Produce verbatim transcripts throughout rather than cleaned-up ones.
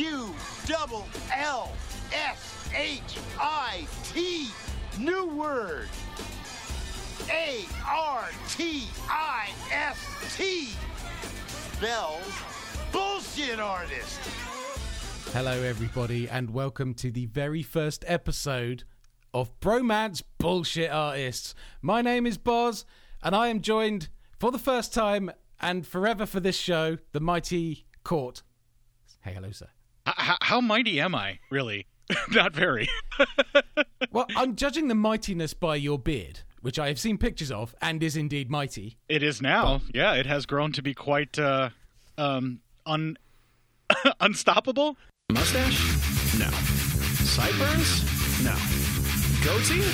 U double L S H I T. New word. A R T I S T. Spells Bullshit Artist. Hello, everybody, and welcome to the very first episode of Bromance Bullshit Artists. My name is Boz, and I am joined for the first time and forever for this show, the mighty Court. Hey, hello, sir. How, how mighty am I, really? Not very. Well, I'm judging the mightiness by your beard, which I have seen pictures of and is indeed mighty. It is now. But... yeah, it has grown to be quite uh, um, un unstoppable. Mustache? No. Sideburns? No. Goatee?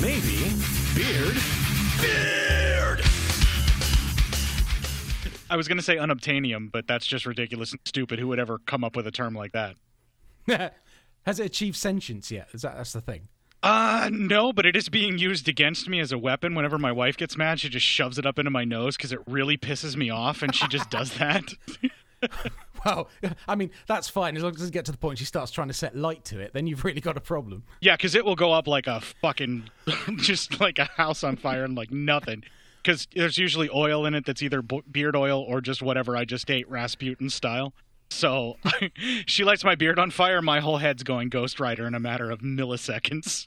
Maybe. Beard? Beard! I was going to say unobtainium, but that's just ridiculous and stupid. Who would ever come up with a term like that? Has it achieved sentience yet? Is that that's the thing? Uh, no, but it is being used against me as a weapon. Whenever my wife gets mad, she just shoves it up into my nose because it really pisses me off, and she just does that. Well, I mean, that's fine. As long as it doesn't get to the point she starts trying to set light to it, then you've really got a problem. Yeah, because it will go up like a fucking, just like a house on fire and like nothing. Because there's usually oil in it that's either beard oil or just whatever I just ate, Rasputin style. So she lights my beard on fire, my whole head's going Ghost Rider in a matter of milliseconds.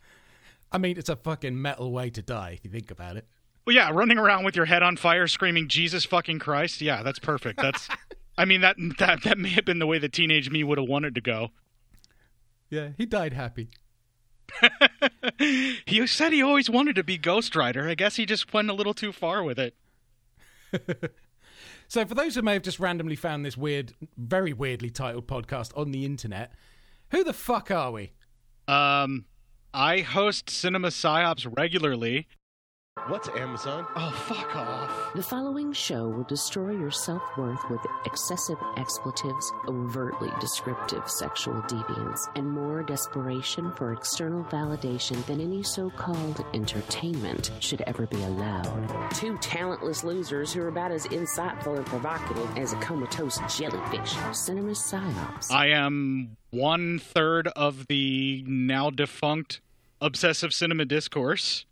I mean, it's a fucking metal way to die, if you think about it. Well, yeah, running around with your head on fire, screaming, Jesus fucking Christ. Yeah, that's perfect. That's, I mean, that, that that may have been the way that teenage me would have wanted to go. Yeah, he died happy. He said he always wanted to be Ghost Rider. I guess he just went a little too far with it. So for those who may have just randomly found this weird, very weirdly titled podcast on the internet, who the fuck are we? Um, I host Cinema Psyops regularly. What's Amazon? Oh, fuck off. The following show will destroy your self-worth with excessive expletives, overtly descriptive sexual deviance, and more desperation for external validation than any so-called entertainment should ever be allowed. Two talentless losers who are about as insightful and provocative as a comatose jellyfish. Cinema Psyops. I am one-third of the now-defunct Obsessive Cinema Discourse.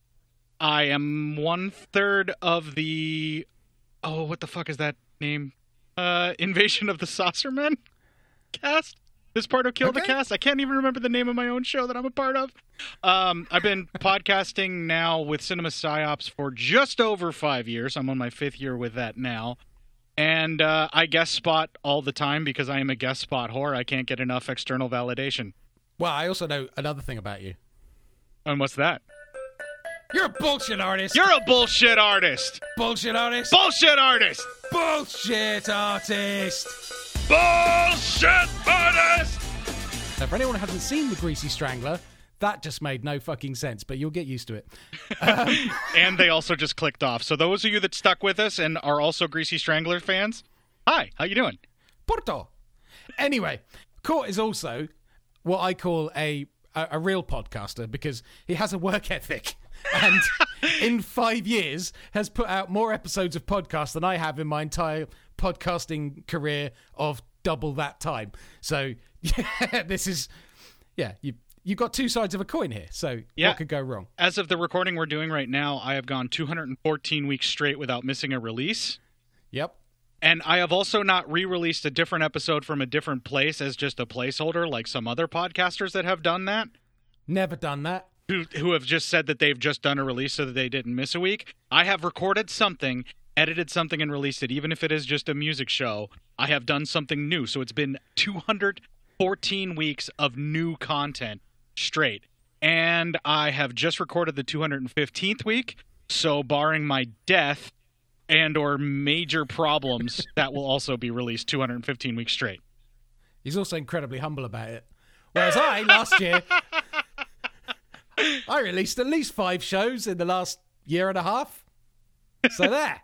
I am one-third of the... Oh, what the fuck is that name? Uh, Invasion of the Saucerman cast? This part of Kill okay. the Cast? I can't even remember the name of my own show that I'm a part of. Um, I've been podcasting now with Cinema Psyops for just over five years. I'm on my fifth year with that now. And uh, I guest spot all the time because I am a guest spot whore. I can't get enough external validation. Well, I also know another thing about you. And what's that? You're a bullshit artist. You're a bullshit artist. Bullshit artist. Bullshit artist. Bullshit artist. Bullshit artist. Now, for anyone who hasn't seen The Greasy Strangler, that just made no fucking sense, but you'll get used to it. Um, and they also just clicked off. So those of you that stuck with us and are also Greasy Strangler fans, hi, how you doing? Porto. Anyway, Court is also what I call a a, a real podcaster because he has a work ethic. And in five years has put out more episodes of podcasts than I have in my entire podcasting career of double that time. So yeah, this is, yeah, you, you've got two sides of a coin here. So yeah. What could go wrong? As of the recording we're doing right now, I have gone two hundred fourteen weeks straight without missing a release. Yep. And I have also not re-released a different episode from a different place as just a placeholder like some other podcasters that have done that. Never done that. Who, who have just said that they've just done a release so that they didn't miss a week. I have recorded something, edited something, and released it, even if it is just a music show. I have done something new. So it's been two hundred fourteen weeks of new content straight. And I have just recorded the two hundred fifteenth week. So barring my death and or major problems, that will also be released two hundred fifteen weeks straight. He's also incredibly humble about it. Whereas I, last year... I released at least five shows in the last year and a half. So there.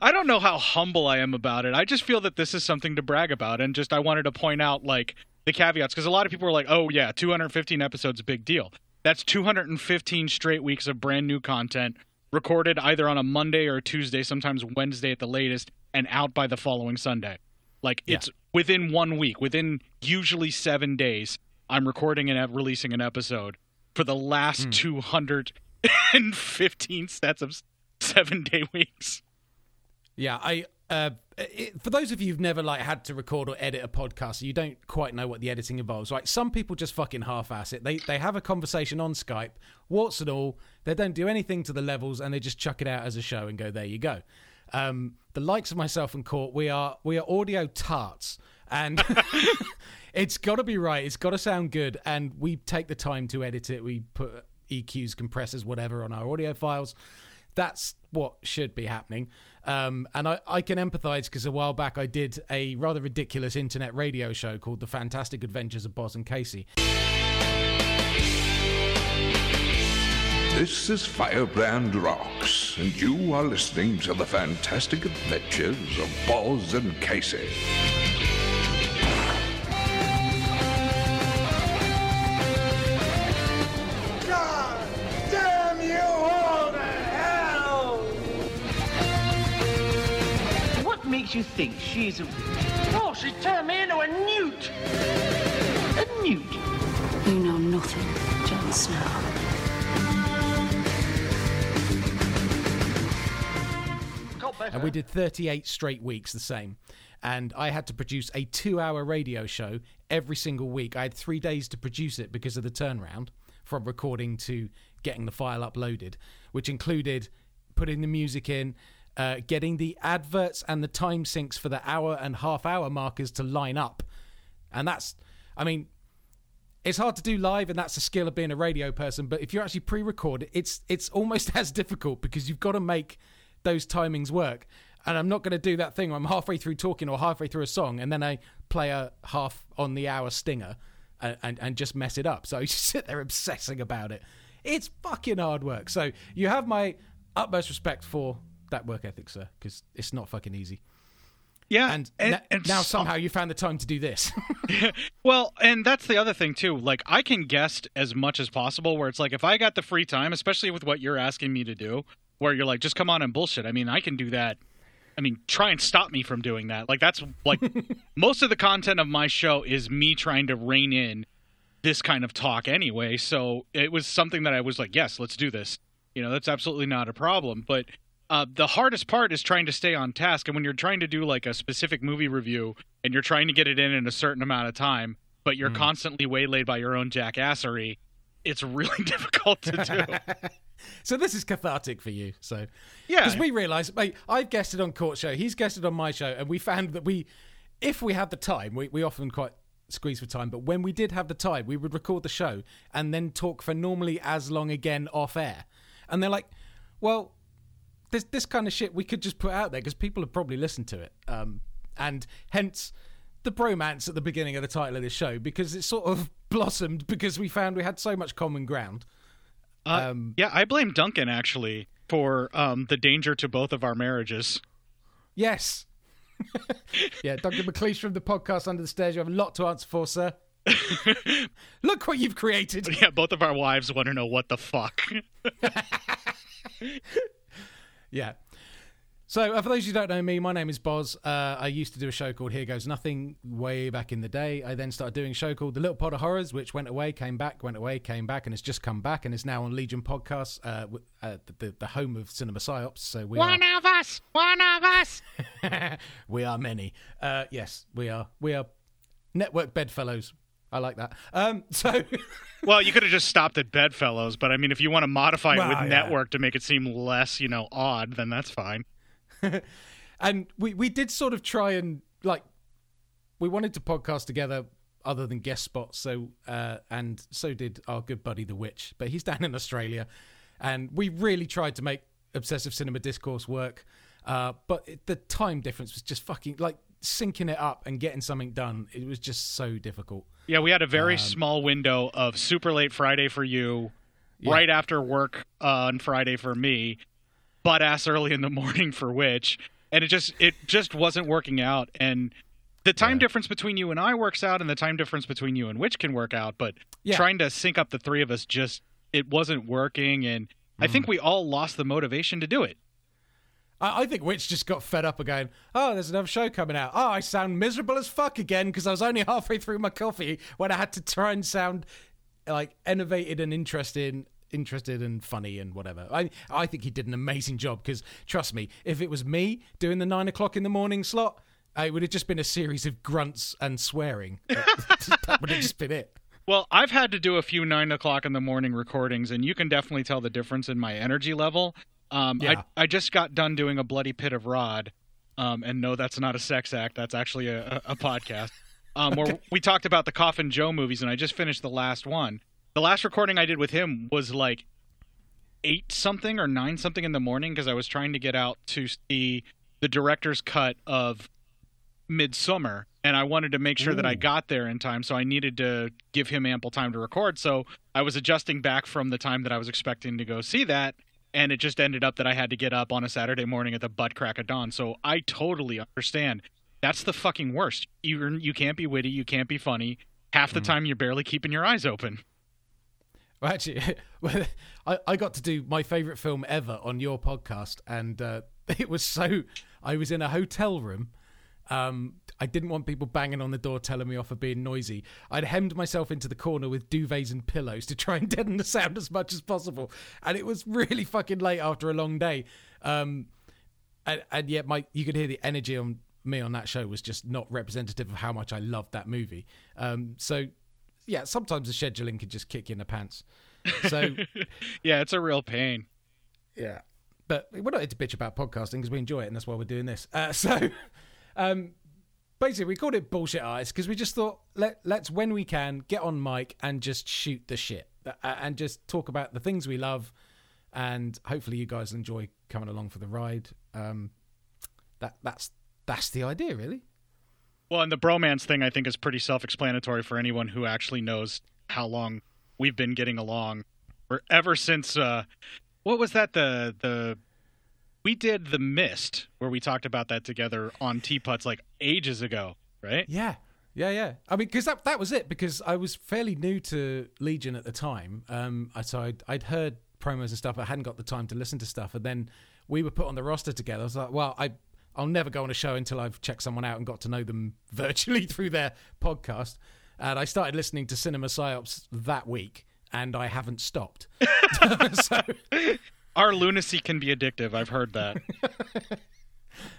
I don't know how humble I am about it. I just feel that this is something to brag about. And just I wanted to point out like the caveats because a lot of people are like, oh, yeah, two hundred fifteen episodes, big deal. That's two hundred fifteen straight weeks of brand new content recorded either on a Monday or a Tuesday, sometimes Wednesday at the latest, and out by the following Sunday. Like yeah. It's within one week, within usually seven days, I'm recording and releasing an episode for the last mm. two hundred fifteen sets of seven day weeks. Yeah, I uh, it, for those of you who've never like had to record or edit a podcast, so you don't quite know what the editing involves. Right? Some people just fucking half-ass it. They they have a conversation on Skype, warts and all. They don't do anything to the levels, and they just chuck it out as a show and go, there you go. Um, the likes of myself and Court, we are we are audio tarts, and it's got to be right. It's got to sound good, and we take the time to edit it. We put E Qs, compressors, whatever on our audio files. That's what should be happening. Um, and I, I can empathise because a while back I did a rather ridiculous internet radio show called The Fantastic Adventures of Boz and Casey. This is Firebrand Rocks, and you are listening to The Fantastic Adventures of Boz and Casey. You think she's a... Oh, she turned me into a newt! A newt! You know nothing, Jon Snow. And we did thirty-eight straight weeks the same. And I had to produce a two-hour radio show every single week. I had three days to produce it because of the turnaround from recording to getting the file uploaded, which included putting the music in, Uh, getting the adverts and the time sinks for the hour and half hour markers to line up. And that's, I mean, it's hard to do live, and that's the skill of being a radio person, but if you actually pre-record, it's it's almost as difficult because you've got to make those timings work. And I'm not going to do that thing where I'm halfway through talking or halfway through a song and then I play a half on the hour stinger and, and, and just mess it up. So you sit there obsessing about it. It's fucking hard work. So you have my utmost respect for that work ethic, sir, because it's not fucking easy. Yeah, and, and, na- and now somehow you found the time to do this. Well, and that's the other thing too. Like, I can guest as much as possible. Where it's like, if I got the free time, especially with what you're asking me to do, where you're like, just come on and bullshit. I mean, I can do that. I mean, try and stop me from doing that. Like, that's like most of the content of my show is me trying to rein in this kind of talk anyway. So it was something that I was like, yes, let's do this. You know, that's absolutely not a problem. But Uh, the hardest part is trying to stay on task. And when you're trying to do like a specific movie review and you're trying to get it in in a certain amount of time, but you're mm. constantly waylaid by your own jackassery, it's really difficult to do. So this is cathartic for you. So yeah, because we realized, mate, I've guested on Court's show, he's guested on my show. And we found that we, if we had the time, we, we often quite squeeze for time. But when we did have the time, we would record the show and then talk for normally as long again off air. And they're like, well, This, this kind of shit we could just put out there because people have probably listened to it. Um, and hence the bromance at the beginning of the title of this show, because it sort of blossomed because we found we had so much common ground. Uh, um, yeah, I blame Duncan, actually, for um, the danger to both of our marriages. Yes. Yeah, Duncan McLeish from the podcast Under the Stairs. You have a lot to answer for, sir. Look what you've created. Yeah, both of our wives want to know what the fuck. Yeah. So uh, for those who don't know me, my name is Boz. Uh, I used to do a show called Here Goes Nothing way back in the day. I then started doing a show called The Little Pod of Horrors, which went away, came back, went away, came back, and has just come back and is now on Legion Podcasts, uh, uh, the, the home of Cinema Psyops. So we one are... of us! One of us! We are many. Uh, yes, we are. We are network bedfellows. I like that. Um, so, well, you could have just stopped at bedfellows, but I mean, if you want to modify it well, with yeah. network to make it seem less, you know, odd, then that's fine. And we, we did sort of try and like, we wanted to podcast together other than guest spots. So, uh, and so did our good buddy, the Witch, but he's down in Australia, and we really tried to make Obsessive Cinema Discourse work. Uh, but it, the time difference was just fucking like syncing it up and getting something done. It was just so difficult. Yeah, we had a very um, small window of super late Friday for you, yeah. right after work uh, on Friday for me, butt ass early in the morning for Witch, and it just it just wasn't working out. And the time yeah. difference between you and I works out, and the time difference between you and Witch can work out, but yeah. trying to sync up the three of us just it wasn't working, and mm. I think we all lost the motivation to do it. I, I think Witch just got fed up of going, oh, there's another show coming out. Oh, I sound miserable as fuck again because I was only halfway through my coffee when I had to try and sound like innovated and interesting. interested and funny and whatever. I I think he did an amazing job because, trust me, if it was me doing the nine o'clock in the morning slot, it would have just been a series of grunts and swearing. That would have just been it. Well, I've had to do a few nine o'clock in the morning recordings, and you can definitely tell the difference in my energy level. Um, yeah. I, I just got done doing a Bloody Pit of Rod, um, and no, that's not a sex act. That's actually a, a podcast um, okay. where we talked about the Coffin Joe movies, and I just finished the last one. The last recording I did with him was like eight something or nine something in the morning because I was trying to get out to see the director's cut of Midsommar, and I wanted to make sure Ooh. that I got there in time, so I needed to give him ample time to record. So I was adjusting back from the time that I was expecting to go see that, and it just ended up that I had to get up on a Saturday morning at the butt crack of dawn. So I totally understand. That's the fucking worst. You're, you can't be witty. You can't be funny. Half the mm. time you're barely keeping your eyes open. Well, actually, I, I got to do my favourite film ever on your podcast, and uh, it was so... I was in a hotel room. Um, I didn't want people banging on the door telling me off for being noisy. I'd hemmed myself into the corner with duvets and pillows to try and deaden the sound as much as possible, and it was really fucking late after a long day. Um, and, and yet my you could hear the energy on me on that show was just not representative of how much I loved that movie. Um, so... Yeah, sometimes the scheduling can just kick you in the pants. So, yeah, it's a real pain. Yeah, but we're not here to bitch about podcasting because we enjoy it, and that's why we're doing this. Uh, so, um, basically, we called it Bullshit Artists because we just thought let let's when we can get on mic and just shoot the shit uh, and just talk about the things we love, and hopefully you guys enjoy coming along for the ride. Um, that that's that's the idea, really. Well, and the bromance thing, I think, is pretty self-explanatory for anyone who actually knows how long we've been getting along. Or ever since, uh, what was that? The the we did The Mist, where we talked about that together on Teaputs like ages ago, right? Yeah, yeah, yeah. I mean, because that that was it. Because I was fairly new to Legion at the time, um, so I'd, I'd heard promos and stuff. I hadn't got the time to listen to stuff, and then we were put on the roster together. I was like, well, I. I'll never go on a show until I've checked someone out and got to know them virtually through their podcast. And I started listening to Cinema Psyops that week, and I haven't stopped. So, our lunacy can be addictive. I've heard that.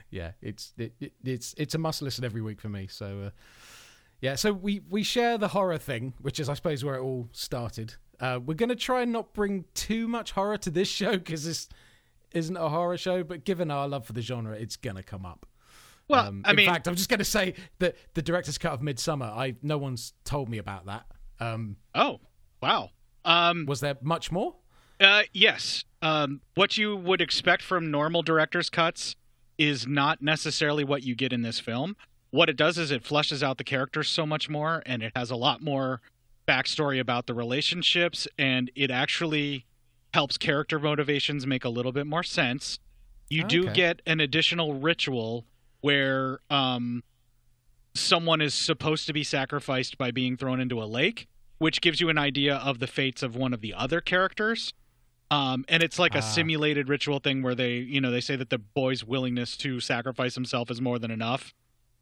Yeah, it's it, it, it's it's a must listen every week for me. So, uh, yeah, so we, we share the horror thing, which is, I suppose, where it all started. Uh, we're going to try and not bring too much horror to this show because this... isn't a horror show, but given our love for the genre, it's gonna come up. Well, um, I in mean, fact, I'm just gonna say that the director's cut of Midsommar, I no one's told me about that. Um, oh, wow! Um, was there much more? Uh, yes. Um, what you would expect from normal director's cuts is not necessarily what you get in this film. What it does is it fleshes out the characters so much more, and it has a lot more backstory about the relationships, and it actually helps character motivations make a little bit more sense. You okay. do get an additional ritual where um, someone is supposed to be sacrificed by being thrown into a lake, which gives you an idea of the fates of one of the other characters. Um, and it's like ah. a simulated ritual thing where they, you know, they say that the boy's willingness to sacrifice himself is more than enough.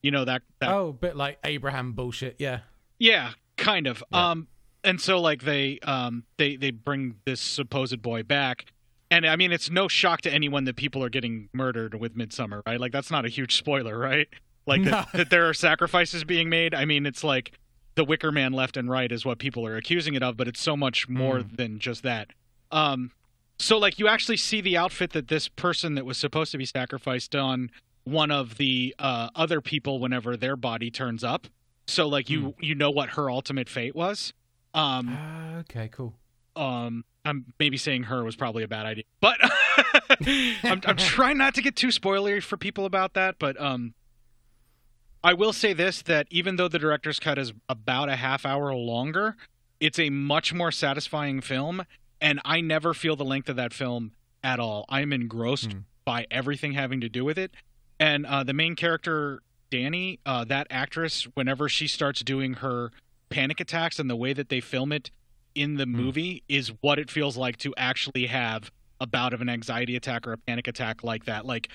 You know, that... that... Oh, a bit like Abraham bullshit, yeah. Yeah, kind of. Yeah. Um, And so, like, they um, they they bring this supposed boy back. And, I mean, it's no shock to anyone that people are getting murdered with Midsommar, right? Like, that's not a huge spoiler, right? Like, no. that, that there are sacrifices being made. I mean, it's like the Wicker Man left and right is what people are accusing it of, but it's so much more mm. than just that. Um, so, like, you actually see the outfit that this person that was supposed to be sacrificed on one of the uh, other people whenever their body turns up. So, like, you, mm. you know what her ultimate fate was. Um, uh, okay, cool. Um, I'm maybe saying her was probably a bad idea, but I'm, I'm trying not to get too spoilery for people about that. But um, I will say this, that even though the director's cut is about a half hour longer, it's a much more satisfying film. And I never feel the length of that film at all. I'm engrossed mm. by everything having to do with it. And uh, the main character, Danny, uh, that actress, whenever she starts doing her panic attacks and the way that they film it in the movie mm. is what it feels like to actually have a bout of an anxiety attack or a panic attack like that. Like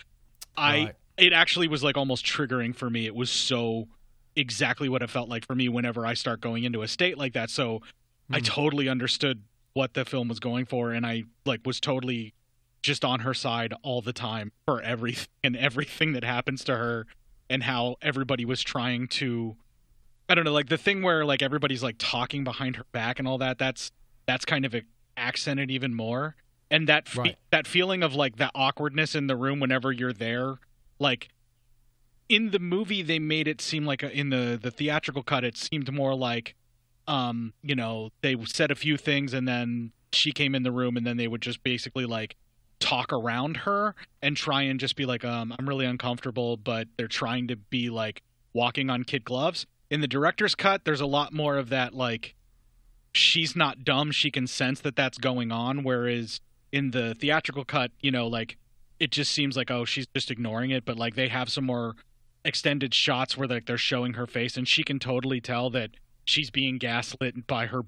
I right. It actually was like almost triggering for me. It was so exactly what it felt like for me whenever I start going into a state like that. So mm-hmm. I totally understood what the film was going for, and I like was totally just on her side all the time for everything and everything that happens to her, and how everybody was trying to, I don't know, like the thing where like everybody's like talking behind her back and all that, that's that's kind of accented even more. And that fe- right. that feeling of like that awkwardness in the room whenever you're there, like in the movie they made it seem like a, in the, the theatrical cut it seemed more like, um, you know, they said a few things and then she came in the room and then they would just basically like talk around her and try and just be like, um, I'm really uncomfortable, but they're trying to be like walking on kid gloves. In the director's cut, there's a lot more of that, like, she's not dumb. She can sense that that's going on. Whereas in the theatrical cut, you know, like, it just seems like, oh, she's just ignoring it. But, like, they have some more extended shots where, like, they're showing her face. And she can totally tell that she's being gaslit by her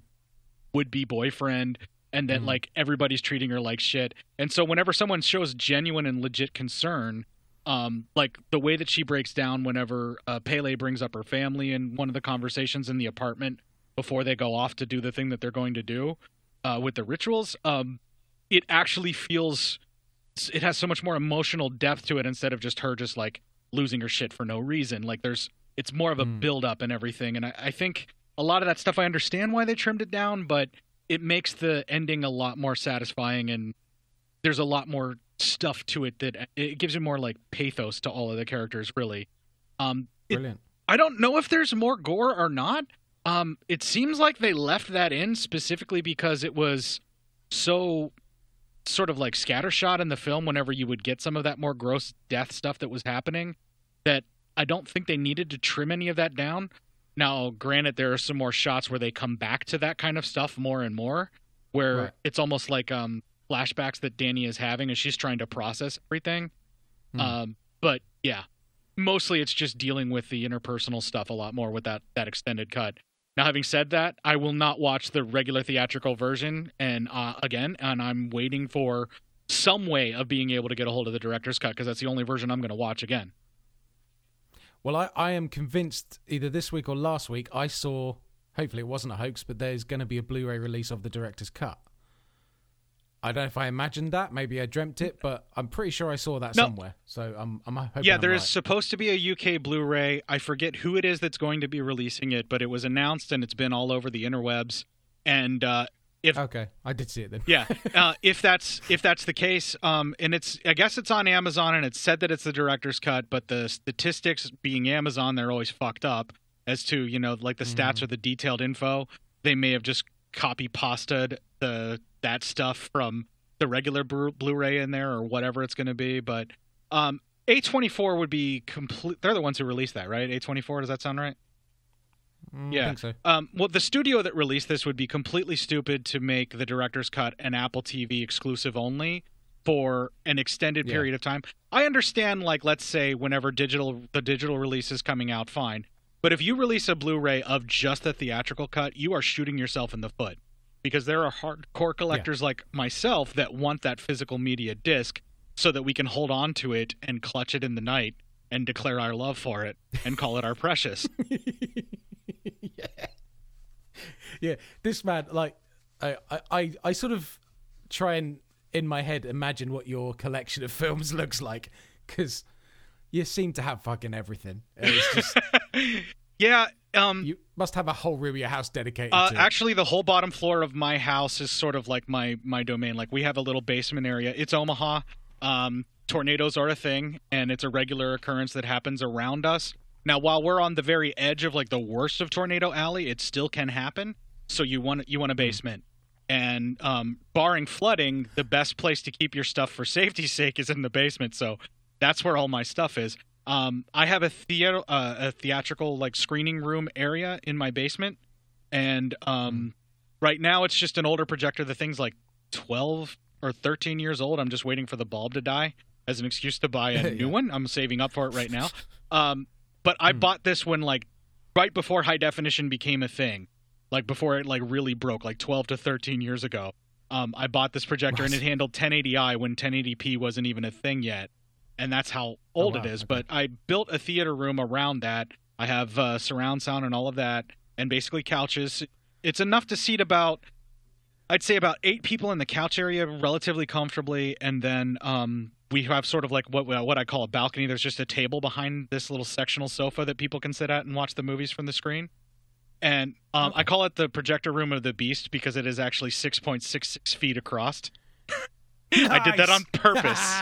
would-be boyfriend. And then, mm-hmm. like, everybody's treating her like shit. And so whenever someone shows genuine and legit concern... Um, like the way that she breaks down whenever uh, Pele brings up her family in one of the conversations in the apartment before they go off to do the thing that they're going to do uh, with the rituals, um, it actually feels – it has so much more emotional depth to it instead of just her just like losing her shit for no reason. Like there's – it's more of a mm. buildup and everything. And I, I think a lot of that stuff, I understand why they trimmed it down, but it makes the ending a lot more satisfying, and there's a lot more – stuff to it that it gives it more like pathos to all of the characters, really. Um it, brilliant. I don't know if there's more gore or not. Um it seems like they left that in specifically because it was so sort of like scattershot in the film whenever you would get some of that more gross death stuff that was happening, that I don't think they needed to trim any of that down. Now granted, there are some more shots where they come back to that kind of stuff more and more, where right. it's almost like um flashbacks that Danny is having as she's trying to process everything. Hmm. Um, but yeah, mostly it's just dealing with the interpersonal stuff a lot more with that, that extended cut. Now, having said that, I will not watch the regular theatrical version. And uh, again, and I'm waiting for some way of being able to get a hold of the director's cut, because that's the only version I'm going to watch again. Well, I, I am convinced either this week or last week I saw, hopefully it wasn't a hoax, but there's going to be a Blu-ray release of the director's cut. I don't know if I imagined that. Maybe I dreamt it, but I'm pretty sure I saw that no. somewhere. So I'm, I'm hoping Yeah, there I'm right. is supposed to be a U K Blu-ray. I forget who it is that's going to be releasing it, but it was announced and it's been all over the interwebs. And uh, if okay, I did see it then. yeah, uh, if that's if that's the case, um, and it's I guess it's on Amazon, and it's said that it's the director's cut, but the statistics being Amazon, they're always fucked up as to, you know, like the stats mm. or the detailed info. They may have just copy pasted the that stuff from the regular blu- Blu-ray in there or whatever it's going to be. But um, A twenty-four would be complete. They're the ones who released that, right? A twenty-four, does that sound right? Mm, yeah. I think so. Um, well, the studio that released this would be completely stupid to make the director's cut an Apple T V exclusive only for an extended yeah. period of time. I understand, like, let's say whenever digital the digital release is coming out, fine. But if you release a Blu-ray of just the theatrical cut, you are shooting yourself in the foot. Because there are hardcore collectors yeah. like myself that want that physical media disc so that we can hold on to it and clutch it in the night and declare our love for it and call it our precious. yeah. yeah. This man, like, I, I, I sort of try and, in my head, imagine what your collection of films looks like, because you seem to have fucking everything. It's just... yeah. Um, you must have a whole room of your house dedicated uh, to it. Actually, the whole bottom floor of my house is sort of like my, my domain. Like, we have a little basement area. It's Omaha. Um, tornadoes are a thing, and it's a regular occurrence that happens around us. Now, while we're on the very edge of, like, the worst of Tornado Alley, it still can happen. So you want you want a basement. And um, barring flooding, the best place to keep your stuff for safety's sake is in the basement. So that's where all my stuff is. Um, I have a theater, uh, a theatrical like screening room area in my basement, and um, right now it's just an older projector. The thing's like twelve or thirteen years old. I'm just waiting for the bulb to die as an excuse to buy a yeah. new one. I'm saving up for it right now. Um, but I mm. bought this when like right before high definition became a thing, like before it like really broke, like twelve to thirteen years ago. Um, I bought this projector what? and it handled ten eighty i when ten eighty p wasn't even a thing yet. and that's how old oh, wow. it is. Okay. But I built a theater room around that. I have uh, surround sound and all of that, and basically couches. It's enough to seat about, I'd say, about eight people in the couch area relatively comfortably, and then um, we have sort of like what what I call a balcony. There's just a table behind this little sectional sofa that people can sit at and watch the movies from the screen. And um, okay. I call it the projector room of the beast because it is actually six point six six feet across. Nice. I did that on purpose.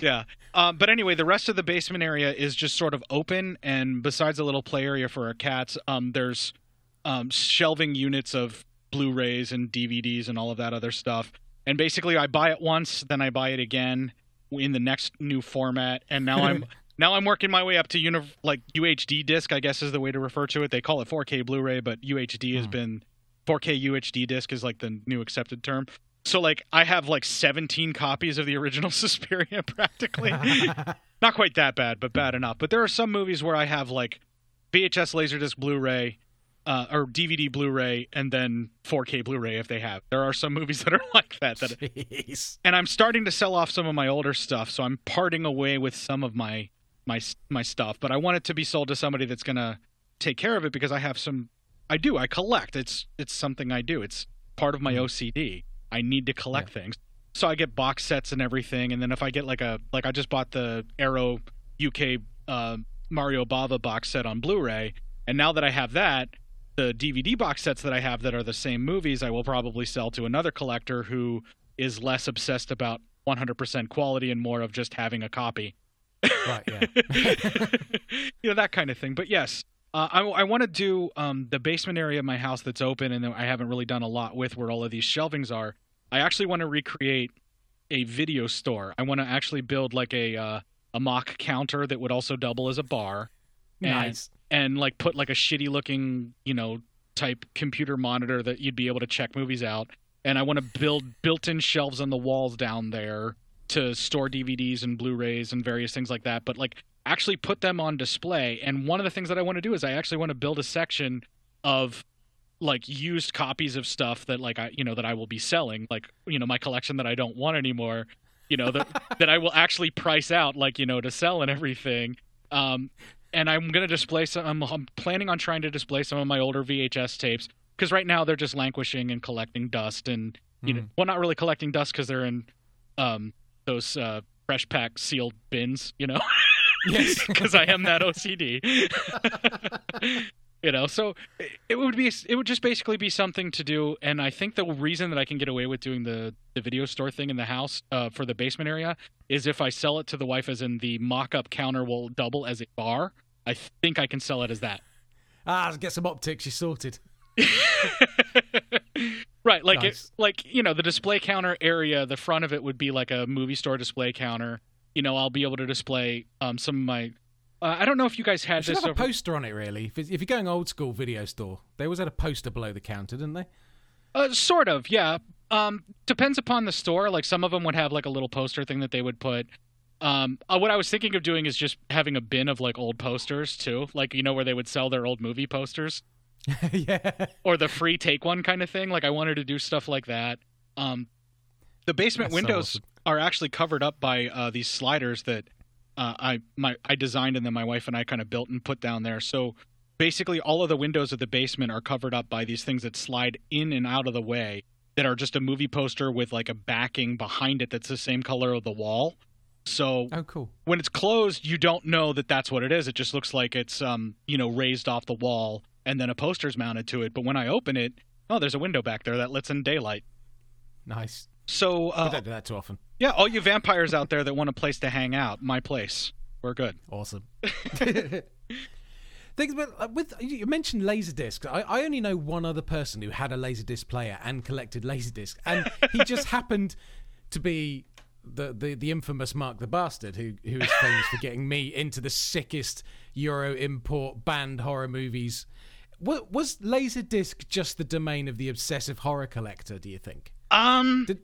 Yeah. Um, but anyway, the rest of the basement area is just sort of open. And besides a little play area for our cats, um, there's um, shelving units of Blu-rays and D V Ds and all of that other stuff. And basically I buy it once, then I buy it again in the next new format, and now I'm now I'm working my way up to uni- like U H D disc, I guess is the way to refer to it. They call it four K Blu-ray, but U H D mm. has been four K U H D disc is like the new accepted term. So like I have like seventeen copies of the original Suspiria practically. Not quite that bad, but bad enough. But there are some movies where I have like V H S, Laserdisc, Blu-ray, uh, or D V D Blu-ray, and then four K Blu-ray if they have. There are some movies that are like that. that Jeez. And I'm starting to sell off some of my older stuff, so I'm parting away with some of my my my stuff. But I want it to be sold to somebody that's going to take care of it because I have some – I do. I collect. It's it's something I do. It's part of my O C D. I need to collect yeah. things. So I get box sets and everything, and then if I get like a – like I just bought the Arrow U K uh, Mario Bava box set on Blu-ray, and now that I have that – the D V D box sets that I have that are the same movies, I will probably sell to another collector who is less obsessed about one hundred percent quality and more of just having a copy. Right, yeah. You know, that kind of thing. But yes, uh, I, I want to do um, the basement area of my house that's open and I haven't really done a lot with where all of these shelvings are. I actually want to recreate a video store. I want to actually build like a uh, a mock counter that would also double as a bar. Nice. And, And, like, put, like, a shitty-looking, you know, type computer monitor that you'd be able to check movies out. And I want to build built-in shelves on the walls down there to store D V Ds and Blu-rays and various things like that. But, like, actually put them on display. And one of the things that I want to do is I actually want to build a section of, like, used copies of stuff that, like, I, you know, that I will be selling. Like, you know, my collection that I don't want anymore, you know, that, that I will actually price out, like, you know, to sell and everything. Um And I'm going to display some, I'm, I'm planning on trying to display some of my older V H S tapes because right now they're just languishing and collecting dust and, you mm. know, well, not really collecting dust because they're in um, those uh, fresh pack sealed bins, you know, because I am that O C D, you know, so it would be, it would just basically be something to do. And I think the reason that I can get away with doing the, the video store thing in the house uh, for the basement area is if I sell it to the wife, as in the mock-up counter will double as a bar. I think I can sell it as that. Ah, get some optics, you're sorted. Right, like nice. It, like you know, the display counter area, the front of it would be like a movie store display counter. You know, I'll be able to display um, some of my. Uh, I don't know if you guys had you this. Have over... a poster on it, really. If, it's, if you're going old school video store, they always had a poster below the counter, didn't they? Uh, sort of, yeah. Um, depends upon the store. Like some of them would have like a little poster thing that they would put. Um, what I was thinking of doing is just having a bin of like old posters too, like you know where they would sell their old movie posters, yeah, or the free take one kind of thing. Like I wanted to do stuff like that. Um, the basement That's windows so awesome. Are actually covered up by uh, these sliders that uh, I my I designed and then my wife and I kind of built and put down there. So basically, all of the windows of the basement are covered up by these things that slide in and out of the way that are just a movie poster with like a backing behind it that's the same color of the wall. So oh, cool. When it's closed, you don't know that that's what it is. It just looks like it's, um, you know, raised off the wall and then a poster's mounted to it. But when I open it, oh, there's a window back there that lets in daylight. Nice. So uh, I don't do that too often. Yeah, all you vampires out there that want a place to hang out, my place. We're good. Awesome. Things about, with you mentioned Laserdisc. I, I only know one other person who had a Laserdisc player and collected Laserdisc, and he just happened to be the, the, the infamous Mark the Bastard, who who is famous for getting me into the sickest Euro import banned horror movies. What, was Laserdisc just the domain of the obsessive horror collector? Do you think? Um. Did,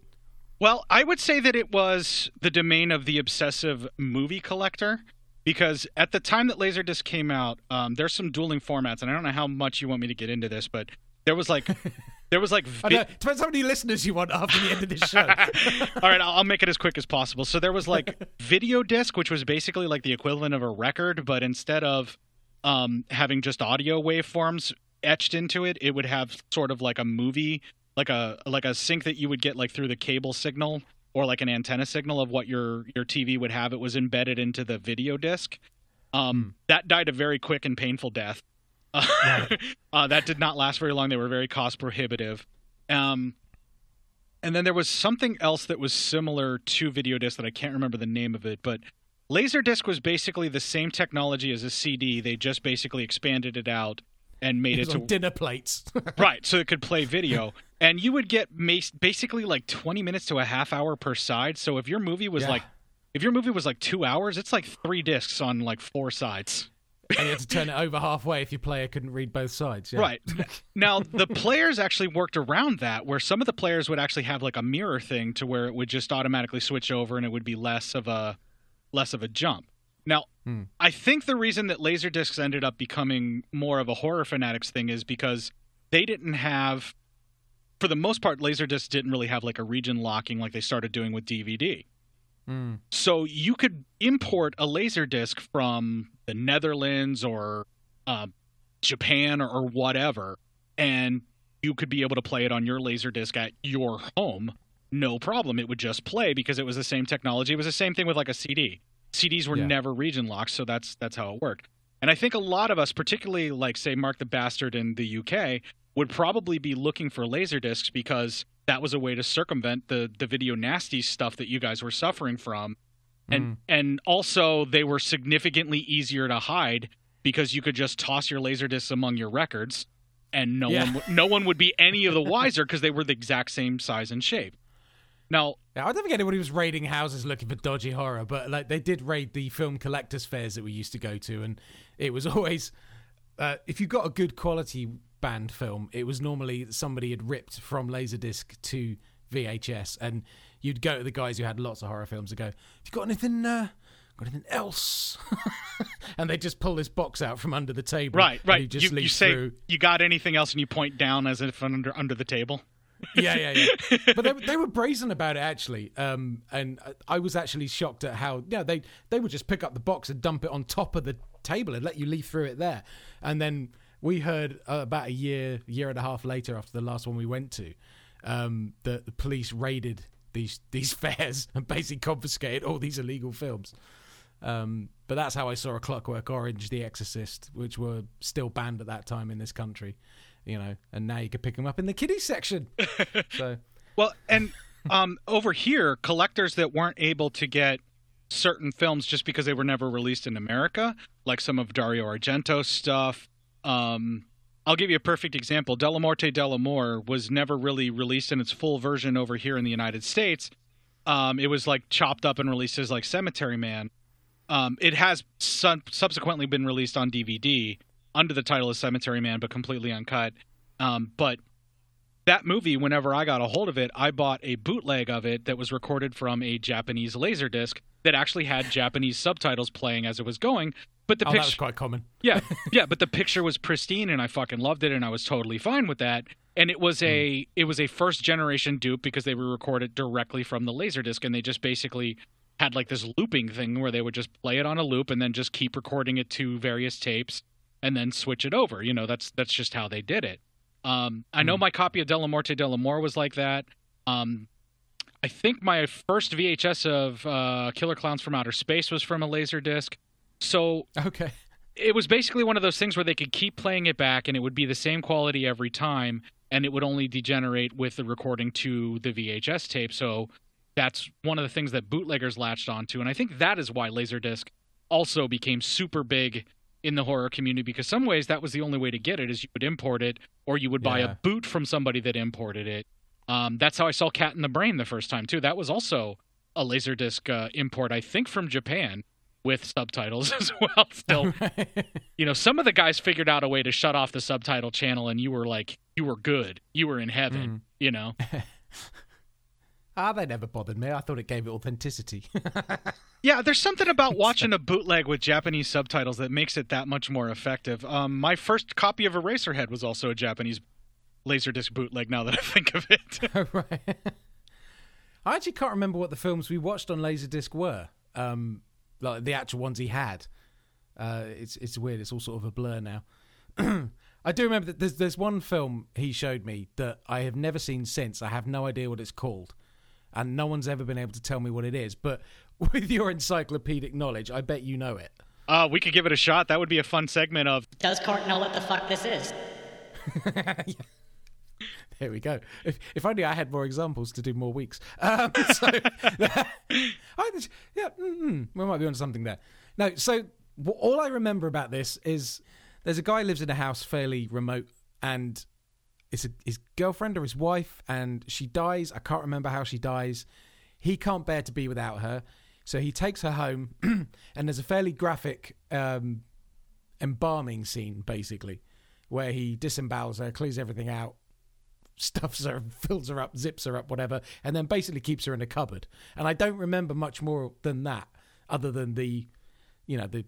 well, I would say that it was the domain of the obsessive movie collector. Because at the time that Laserdisc came out, um, there's some dueling formats, and I don't know how much you want me to get into this, but there was like There was like vi- oh, no. Depends how many listeners you want after the end of this show. All right, I'll make it as quick as possible. So there was like video disc, which was basically like the equivalent of a record, but instead of um, having just audio waveforms etched into it, it would have sort of like a movie, like a like a sync that you would get like through the cable signal or like an antenna signal of what your your T V would have. It was embedded into the video disc. Um, that died a very quick and painful death. Uh, uh, that did not last very long. They were very cost prohibitive. Um, and then there was something else that was similar to video disc that I can't remember the name of it, but Laserdisc was basically the same technology as a C D. They just basically expanded it out and made it, it to dinner plates. Right, so it could play video. And you would get basically like twenty minutes to a half hour per side. So if your movie was yeah. like if your movie was like two hours, it's like three discs on like four sides. And you had to turn it over halfway if your player couldn't read both sides. Yeah. Right. Now, the players actually worked around that, where some of the players would actually have like a mirror thing to where it would just automatically switch over and it would be less of a less of a jump. Now, hmm. I think the reason that Laserdiscs ended up becoming more of a horror fanatics thing is because they didn't have, for the most part, Laserdiscs didn't really have like a region locking like they started doing with D V D. Mm. So you could import a Laserdisc from the Netherlands or uh, Japan or, or whatever, and you could be able to play it on your Laserdisc at your home. No problem. It would just play because it was the same technology. It was the same thing with like a C D. C Ds were yeah. never region locked, so that's that's how it worked. And I think a lot of us, particularly like, say, Mark the Bastard in the U K, would probably be looking for Laserdiscs because that was a way to circumvent the the video nasty stuff that you guys were suffering from. And mm. and also they were significantly easier to hide because you could just toss your Laserdiscs among your records and no yeah. one no one would be any of the wiser because they were the exact same size and shape. Now, now I don't think anybody was raiding houses looking for dodgy horror, but like they did raid the film collectors fairs that we used to go to, and it was always uh, if you got a good quality band film, it was normally somebody had ripped from Laserdisc to V H S, and you'd go to the guys who had lots of horror films and go, have you got anything uh, got anything else? And they just pull this box out from under the table. Right, right. You, just you, you say, through. You got anything else, and you point down as if under under the table. Yeah, yeah, yeah. But they, they were brazen about it, actually. Um, and I was actually shocked at how, yeah, they, they would just pick up the box and dump it on top of the table and let you leaf through it there. And then we heard uh, about a year, year and a half later after the last one we went to, um, that the police raided these these fairs and basically confiscated all these illegal films. Um, but that's how I saw A Clockwork Orange, The Exorcist, which were still banned at that time in this country, you know, and now you can pick them up in the kiddie section. So, well, and um, over here, collectors that weren't able to get certain films just because they were never released in America, like some of Dario Argento's stuff. Um, I'll give you a perfect example. Della Morte Della Moore was never really released in its full version over here in the United States. Um, it was like chopped up and released as like Cemetery Man. Um, it has su- subsequently been released on D V D under the title of Cemetery Man, but completely uncut. Um, but that movie, whenever I got a hold of it, I bought a bootleg of it that was recorded from a Japanese Laserdisc that actually had Japanese subtitles playing as it was going. But the oh, picture, that was quite common. Yeah, yeah, but the picture was pristine, and I fucking loved it, and I was totally fine with that. And it was a mm. it was a first generation dupe because they were recorded directly from the Laserdisc, and they just basically had like this looping thing where they would just play it on a loop and then just keep recording it to various tapes and then switch it over. You know, that's that's just how they did it. Um, I mm. know my copy of Della Morte Della Moore was like that. Um, I think my first V H S of uh, Killer Clowns from Outer Space was from a Laserdisc. So okay. It was basically one of those things where they could keep playing it back and it would be the same quality every time, and it would only degenerate with the recording to the V H S tape. So that's one of the things that bootleggers latched onto. And I think that is why Laserdisc also became super big in the horror community, because some ways that was the only way to get it is you would import it or you would buy yeah. a boot from somebody that imported it. Um, that's how I saw Cat in the Brain the first time, too. That was also a Laserdisc uh, import, I think, from Japan, with subtitles as well still. You know, some of the guys figured out a way to shut off the subtitle channel, and you were like, you were good. You were in heaven, mm. you know? Ah, they never bothered me. I thought it gave it authenticity. Yeah, there's something about watching a bootleg with Japanese subtitles that makes it that much more effective. Um, my first copy of Eraserhead was also a Japanese Laserdisc bootleg now that I think of it. Oh, right. I actually can't remember what the films we watched on Laserdisc were, um, like the actual ones he had. Uh, it's it's weird. It's all sort of a blur now. I do remember that there's there's one film he showed me that I have never seen since. I have no idea what it's called, and no one's ever been able to tell me what it is. But with your encyclopedic knowledge, I bet you know it. Uh, we could give it a shot. That would be a fun segment of... Does Court know what the fuck this is? Yeah. There we go. If, if only I had more examples to do more weeks. Um, so, I, yeah, mm, we might be on something there. No, so all I remember about this is there's a guy who lives in a house fairly remote, and it's a, his girlfriend or his wife, and she dies. I can't remember how she dies. He can't bear to be without her, so he takes her home, and there's a fairly graphic um, embalming scene, basically, where he disembowels her, clears everything out, stuffs her, fills her up, zips her up, whatever, and then basically keeps her in a cupboard. And I don't remember much more than that, other than the, you know, the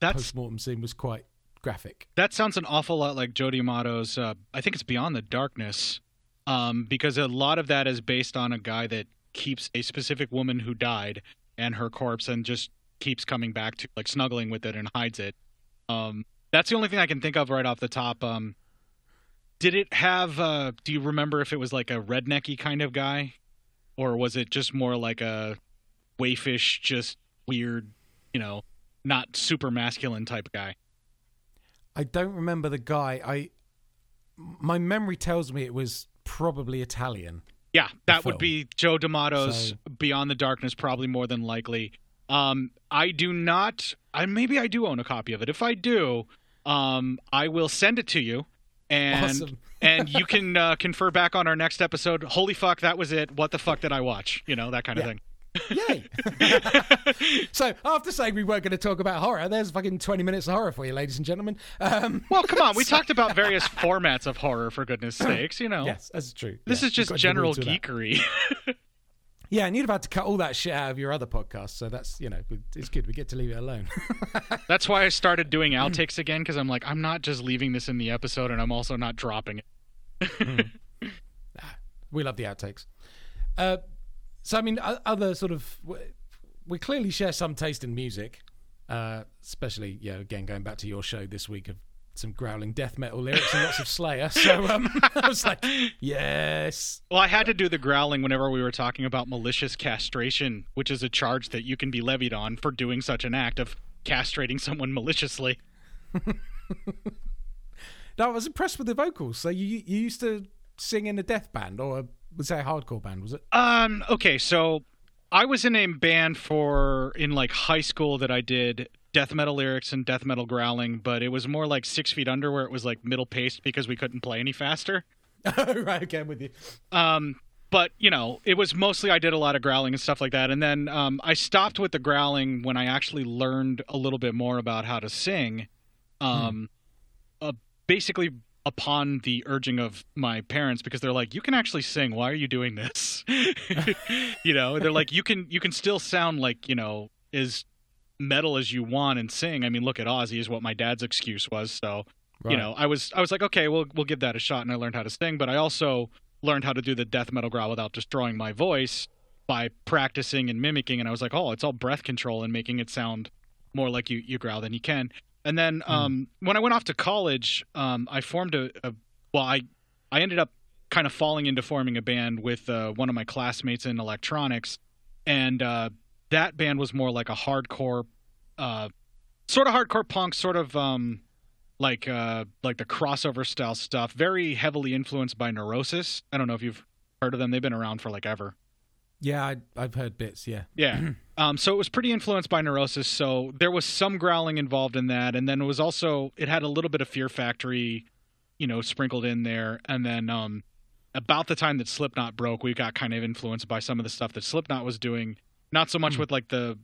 That's, post-mortem scene was quite graphic. That sounds an awful lot like Joe Diamato's, uh, I think it's Beyond the Darkness, um, because a lot of that is based on a guy that keeps a specific woman who died and her corpse and just keeps coming back to, like, snuggling with it and hides it. Um, that's the only thing I can think of right off the top. Um, Did it have, uh, do you remember if it was like a rednecky kind of guy? Or was it just more like a waifish, just weird, you know, not super masculine type guy? I don't remember the guy. I My memory tells me it was probably Italian. Yeah, that would be Joe Diamato's so... Beyond the Darkness, probably more than likely. Um, I do not, I maybe I do own a copy of it. If I do, um, I will send it to you. And awesome. And you can uh, confer back on our next episode. Holy fuck, that was it. What the fuck did I watch? You know, that kind of yeah. thing. Yay! So after saying we weren't going to talk about horror, there's fucking twenty minutes of horror for you, ladies and gentlemen. Um, well, come on. We talked about various formats of horror, for goodness sakes, you know. Yes, that's true. This yeah, is just general geekery. Yeah, and you'd have had to cut all that shit out of your other podcast, so that's, you know, it's good. We get to leave it alone. That's why I started doing outtakes again, because I'm like, I'm not just leaving this in the episode, and I'm also not dropping it. mm. We love the outtakes. Uh, so, I mean, other sort of... We clearly share some taste in music, uh, especially, yeah, again, going back to your show this week of some growling death metal lyrics and lots of Slayer. So um, I was like, yes. Well, I had to do the growling whenever we were talking about malicious castration, which is a charge that you can be levied on for doing such an act of castrating someone maliciously. No, I was impressed with the vocals. So you, you used to sing in a death band, or a, let's say a hardcore band, was it? Um. Okay, so I was in a band for in like high school that I did death metal lyrics and death metal growling, but it was more like Six Feet Under, where it was like middle paced because we couldn't play any faster. Right, okay, I'm with you. Um, but, you know, it was mostly I did a lot of growling and stuff like that. And then um, I stopped with the growling when I actually learned a little bit more about how to sing, um, hmm. uh, basically upon the urging of my parents, because they're like, you can actually sing. Why are you doing this? You know, they're like, you can you can still sound like, you know, is... metal as you want and sing. I mean, look at Ozzy is what my dad's excuse was. So, right. You know, I was I was like, okay, we'll we'll give that a shot, and I learned how to sing. But I also learned how to do the death metal growl without destroying my voice by practicing and mimicking. And I was like, oh, it's all breath control and making it sound more like you you growl than you can. And then mm. um, when I went off to college, um, I formed a, a well, I I ended up kind of falling into forming a band with uh, one of my classmates in electronics, and uh, that band was more like a hardcore. Uh, sort of hardcore punk, sort of um, like uh, like the crossover style stuff. Very heavily influenced by Neurosis. I don't know if you've heard of them. They've been around for like ever. Yeah, I, I've heard bits. Yeah, yeah. um, so it was pretty influenced by Neurosis. So there was some growling involved in that, and then it was also it had a little bit of Fear Factory, you know, sprinkled in there. And then um, about the time that Slipknot broke, we got kind of influenced by some of the stuff that Slipknot was doing. Not so much mm. with like the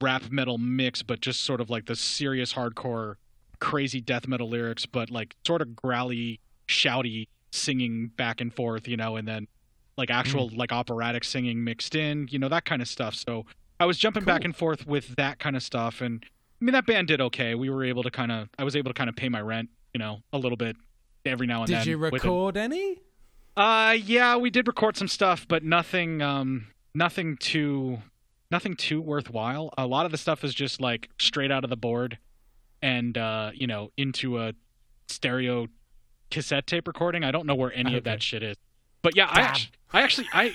rap metal mix, but just sort of like the serious hardcore crazy death metal lyrics, but like sort of growly, shouty singing back and forth, you know, and then like actual mm. like operatic singing mixed in, you know, that kind of stuff. So I was jumping cool. back and forth with that kind of stuff, and I mean that band did okay. We were able to kind of I was able to kind of pay my rent, you know, a little bit every now and did then. Did you record any? Uh, yeah, we did record some stuff, but nothing, um, nothing too, nothing too worthwhile. A lot of the stuff is just like straight out of the board, and uh, you know, into a stereo cassette tape recording. I don't know where any okay. of that shit is, but yeah, Damn. I actually, I actually, I,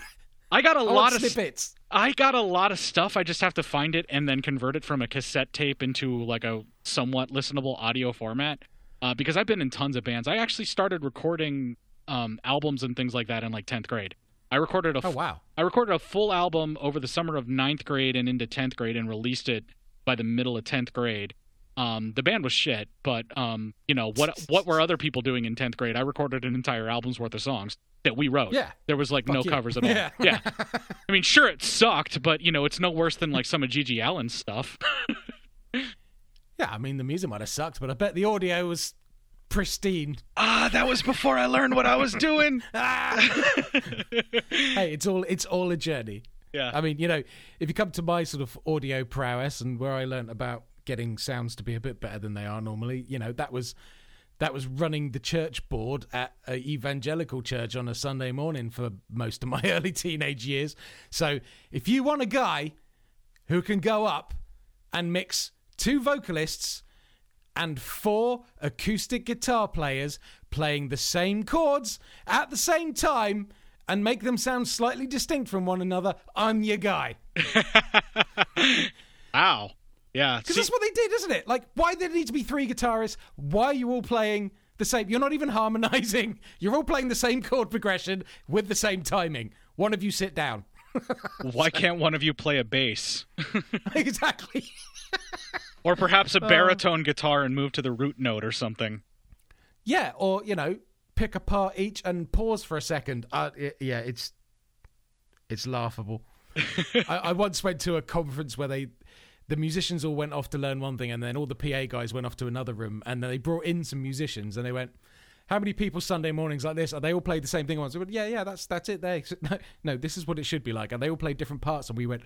I got a I lot of snippets. I got a lot of stuff. I just have to find it and then convert it from a cassette tape into like a somewhat listenable audio format. Uh, because I've been in tons of bands. I actually started recording um, albums and things like that in like tenth grade. I recorded a f- oh, wow. I recorded a full album over the summer of ninth grade and into tenth grade and released it by the middle of tenth grade. Um, the band was shit, but um, you know what? What were other people doing in tenth grade? I recorded an entire album's worth of songs that we wrote. Yeah, there was like Fuck no you. covers at all. Yeah. yeah, I mean, sure, it sucked, but you know, it's no worse than like some of Gigi Allen's stuff. Yeah, I mean, the music might have sucked, but I bet the audio was pristine. Ah, that was before I learned what I was doing. ah. Hey, it's all it's all a journey. Yeah, I mean, you know, if you come to my sort of audio prowess and where I learned about getting sounds to be a bit better than they are normally, you know, that was that was running the church board at an evangelical church on a Sunday morning for most of my early teenage years. So if you want a guy who can go up and mix two vocalists and four acoustic guitar players playing the same chords at the same time and make them sound slightly distinct from one another, I'm your guy. Wow. Yeah. Because that's what they did, isn't it? Like, why did there need to be three guitarists? Why are you all playing the same? You're not even harmonizing. You're all playing the same chord progression with the same timing. One of you sit down. Why can't one of you play a bass? Exactly. Or perhaps a baritone uh, guitar and move to the root note or something. Yeah, or, you know, pick a part each and pause for a second. Uh, it, yeah, it's it's laughable. I, I once went to a conference where they... the musicians all went off to learn one thing, and then all the P A guys went off to another room, and then they brought in some musicians, and they went, how many people Sunday mornings like this? Are they all played the same thing once? We went, yeah, yeah, that's that's it. They no, no, this is what it should be like. And they all played different parts, and we went,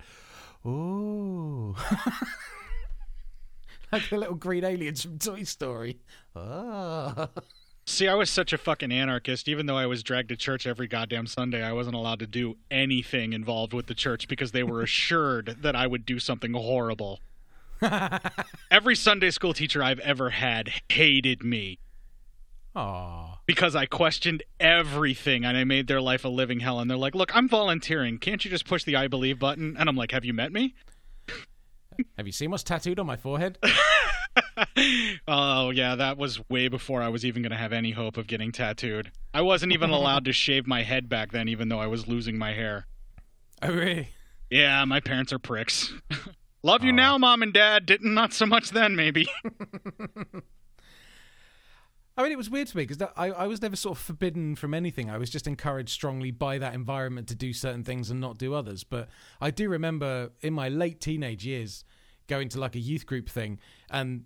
oh. Like the little green aliens from Toy Story. Oh. See, I was such a fucking anarchist. Even though I was dragged to church every goddamn Sunday, I wasn't allowed to do anything involved with the church because they were assured that I would do something horrible. Every Sunday school teacher I've ever had hated me. Aww. Because I questioned everything and I made their life a living hell. And they're like, look, I'm volunteering. Can't you just push the I believe button? And I'm like, have you met me? Have you seen what's tattooed on my forehead? Oh, yeah, that was way before I was even going to have any hope of getting tattooed. I wasn't even allowed to shave my head back then, even though I was losing my hair. Oh, really? Yeah, my parents are pricks. Love you oh. now, Mom and Dad. Didn't not so much then, maybe. I mean, it was weird to me because I, I was never sort of forbidden from anything. I was just encouraged strongly by that environment to do certain things and not do others. But I do remember in my late teenage years going to like a youth group thing, and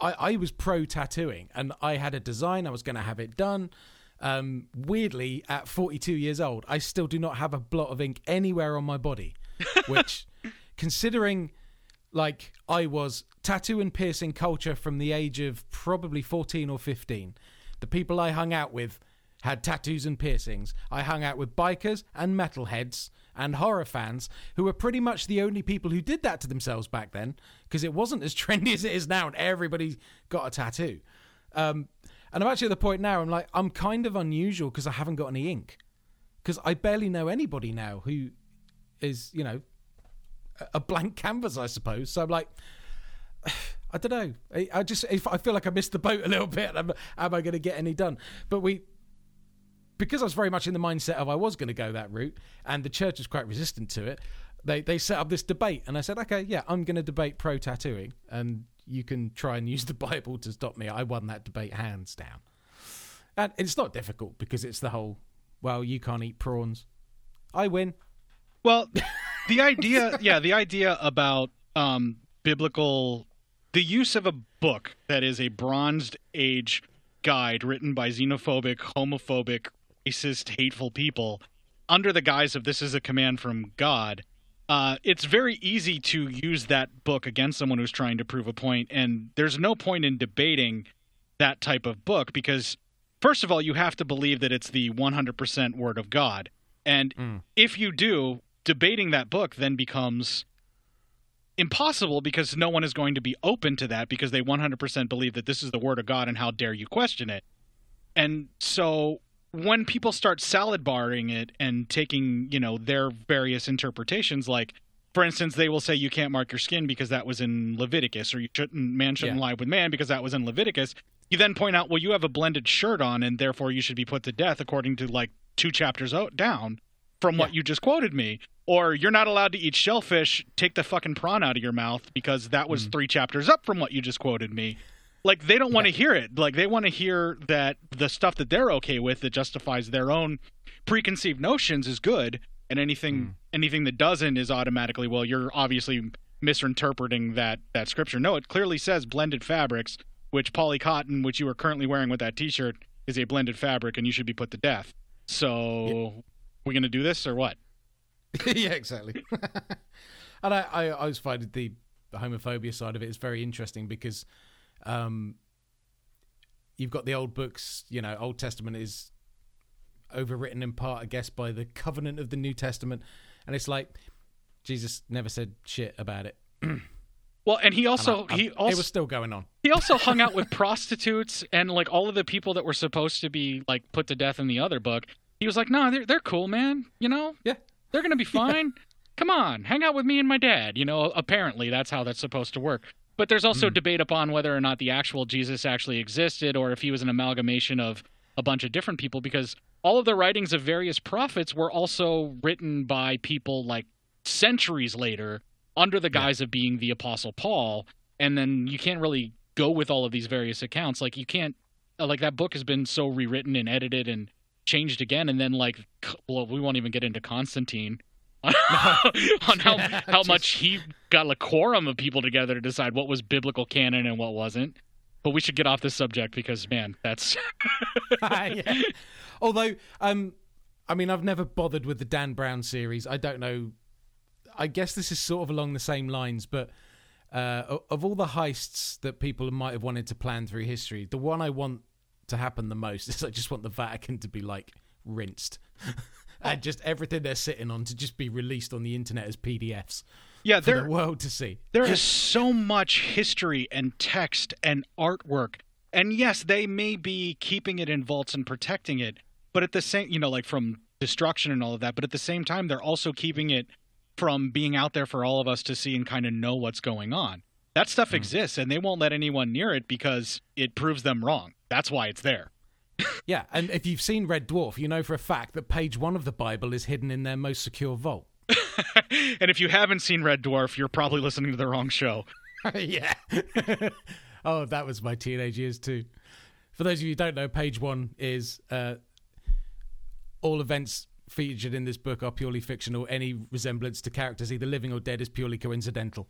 I, I was pro tattooing, and I had a design. I was going to have it done. Um, weirdly, at forty-two years old, I still do not have a blot of ink anywhere on my body, which, considering like I was tattoo and piercing culture from the age of probably fourteen or fifteen, the people I hung out with had tattoos and piercings. I hung out with bikers and metalheads and horror fans, who were pretty much the only people who did that to themselves back then, because it wasn't as trendy as it is now, and everybody got a tattoo. Um, and I'm actually at the point now, I'm like, I'm kind of unusual because I haven't got any ink, because I barely know anybody now who is, you know, a blank canvas, I suppose. So I'm like, I don't know. I, I just, if I feel like I missed the boat a little bit. I'm, am I going to get any done? But we... because I was very much in the mindset of I was going to go that route, and the church was quite resistant to it, they they set up this debate, and I said, okay, yeah, I'm going to debate pro-tattooing, and you can try and use the Bible to stop me. I won that debate hands down. And it's not difficult, because it's the whole, well, you can't eat prawns. I win. Well, the idea, yeah, the idea about um, biblical, the use of a book that is a Bronze Age guide written by xenophobic, homophobic, racist, hateful people under the guise of this is a command from God. Uh, it's very easy to use that book against someone who's trying to prove a point, and there's no point in debating that type of book because first of all, you have to believe that it's the one hundred percent word of God. And mm. if you do, debating that book then becomes impossible because no one is going to be open to that because they one hundred percent believe that this is the word of God and how dare you question it. And so when people start salad barring it and taking, you know, their various interpretations, like, for instance, they will say you can't mark your skin because that was in Leviticus, or you shouldn't man shouldn't yeah. lie with man because that was in Leviticus. You then point out, well, you have a blended shirt on and therefore you should be put to death according to like two chapters down from yeah. what you just quoted me. Or you're not allowed to eat shellfish, take the fucking prawn out of your mouth because that was mm. three chapters up from what you just quoted me. Like, they don't want to yeah. hear it. Like, they want to hear that the stuff that they're okay with that justifies their own preconceived notions is good, and anything mm. anything that doesn't is automatically, well, you're obviously misinterpreting that, that scripture. No, it clearly says blended fabrics, which poly cotton, which you are currently wearing with that T-shirt, is a blended fabric, and you should be put to death. So yeah. we're going to do this or what? yeah, exactly. And I, I always find the homophobia side of it is very interesting because – Um, you've got the old books, you know, Old Testament is overwritten in part, I guess, by the covenant of the New Testament. And it's like, Jesus never said shit about it. Well, and he also, and I, I, he also, it was still going on. He also hung out with prostitutes and like all of the people that were supposed to be like put to death in the other book. He was like, no, they're, they're cool, man. You know, yeah, they're going to be fine. Yeah. Come on, hang out with me and my dad. You know, apparently that's how that's supposed to work. But there's also mm. debate upon whether or not the actual Jesus actually existed or if he was an amalgamation of a bunch of different people, because all of the writings of various prophets were also written by people like centuries later under the guise yeah. of being the Apostle Paul. And then you can't really go with all of these various accounts. Like you can't – like that book has been so rewritten and edited and changed again. And then like – well, we won't even get into Constantine. on how, yeah, how just... much he got a quorum of people together to decide what was biblical canon and what wasn't. But we should get off this subject because, man, that's... uh, yeah. Although, um, I mean, I've never bothered with the Dan Brown series. I don't know. I guess this is sort of along the same lines, but uh, of all the heists that people might have wanted to plan through history, the one I want to happen the most is I just want the Vatican to be, like, rinsed. And just everything they're sitting on to just be released on the internet as P D Fs yeah, there, for the world to see. There is so much history and text and artwork. And yes, they may be keeping it in vaults and protecting it, but at the same, you know, like from destruction and all of that, but at the same time, they're also keeping it from being out there for all of us to see and kind of know what's going on. That stuff mm. exists, and they won't let anyone near it because it proves them wrong. That's why it's there. Yeah, and if you've seen Red Dwarf, you know for a fact that page one of the Bible is hidden in their most secure vault. And if you haven't seen Red Dwarf, you're probably listening to the wrong show. Yeah. Oh, that was my teenage years too. For those of you who don't know, page one is uh, all events featured in this book are purely fictional. Any resemblance to characters, either living or dead, is purely coincidental.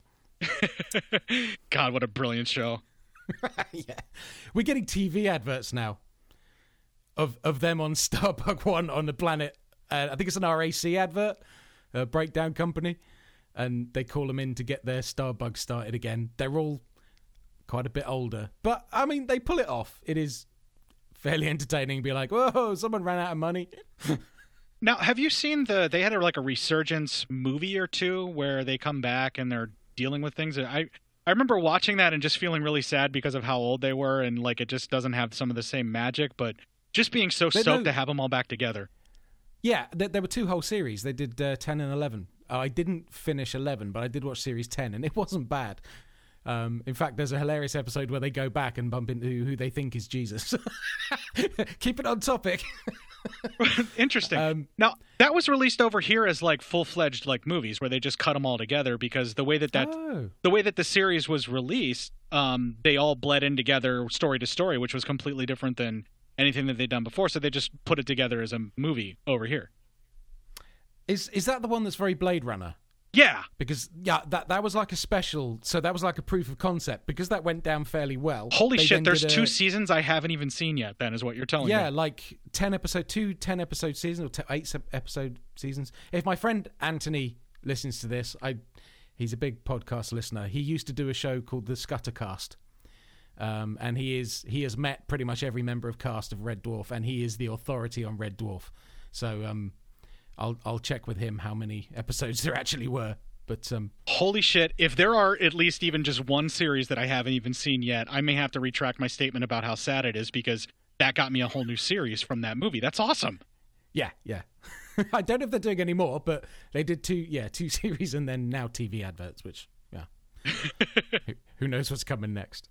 God, what a brilliant show. Yeah. We're getting T V adverts now. Of of them on Starbug One on the planet, uh, I think it's an R A C advert, a breakdown company, and they call them in to get their Starbug started again. They're all quite a bit older, but I mean they pull it off. It is fairly entertaining. Be like, whoa, someone ran out of money. Now, have you seen the? They had a, like a resurgence movie or two where they come back and they're dealing with things. I I remember watching that and just feeling really sad because of how old they were, and like it just doesn't have some of the same magic, but. Just being so stoked no, to have them all back together. Yeah, there, there were two whole series. They did uh, ten and eleven. Uh, I didn't finish eleven, but I did watch series ten, and it wasn't bad. Um, in fact, there's a hilarious episode where they go back and bump into who they think is Jesus. Keep it on topic. Interesting. Um, now, that was released over here as like full-fledged like movies where they just cut them all together because the way that, that, oh. the, way that the series was released, um, they all bled in together story to story, which was completely different than... anything that they've done before, so they just put it together as a movie over here. Is is that the one that's very Blade Runner? Yeah. Because yeah, that that was like a special, so that was like a proof of concept, because that went down fairly well. Holy shit, there's a, two seasons I haven't even seen yet, then, is what you're telling yeah, me. Yeah, like ten episode, two ten-episode seasons, or t- eight episode seasons. If my friend Anthony listens to this, I he's a big podcast listener. He used to do a show called The Scuttercast. Um, and he is he has met pretty much every member of cast of Red Dwarf, and he is the authority on Red Dwarf. So um, I'll I'll check with him how many episodes there actually were. But um, holy shit! If there are at least even just one series that I haven't even seen yet, I may have to retract my statement about how sad it is, because that got me a whole new series from that movie. That's awesome. Yeah, yeah. I don't know if they're doing any more, but they did two, yeah, two series and then now T V adverts, which, yeah, who, who knows what's coming next.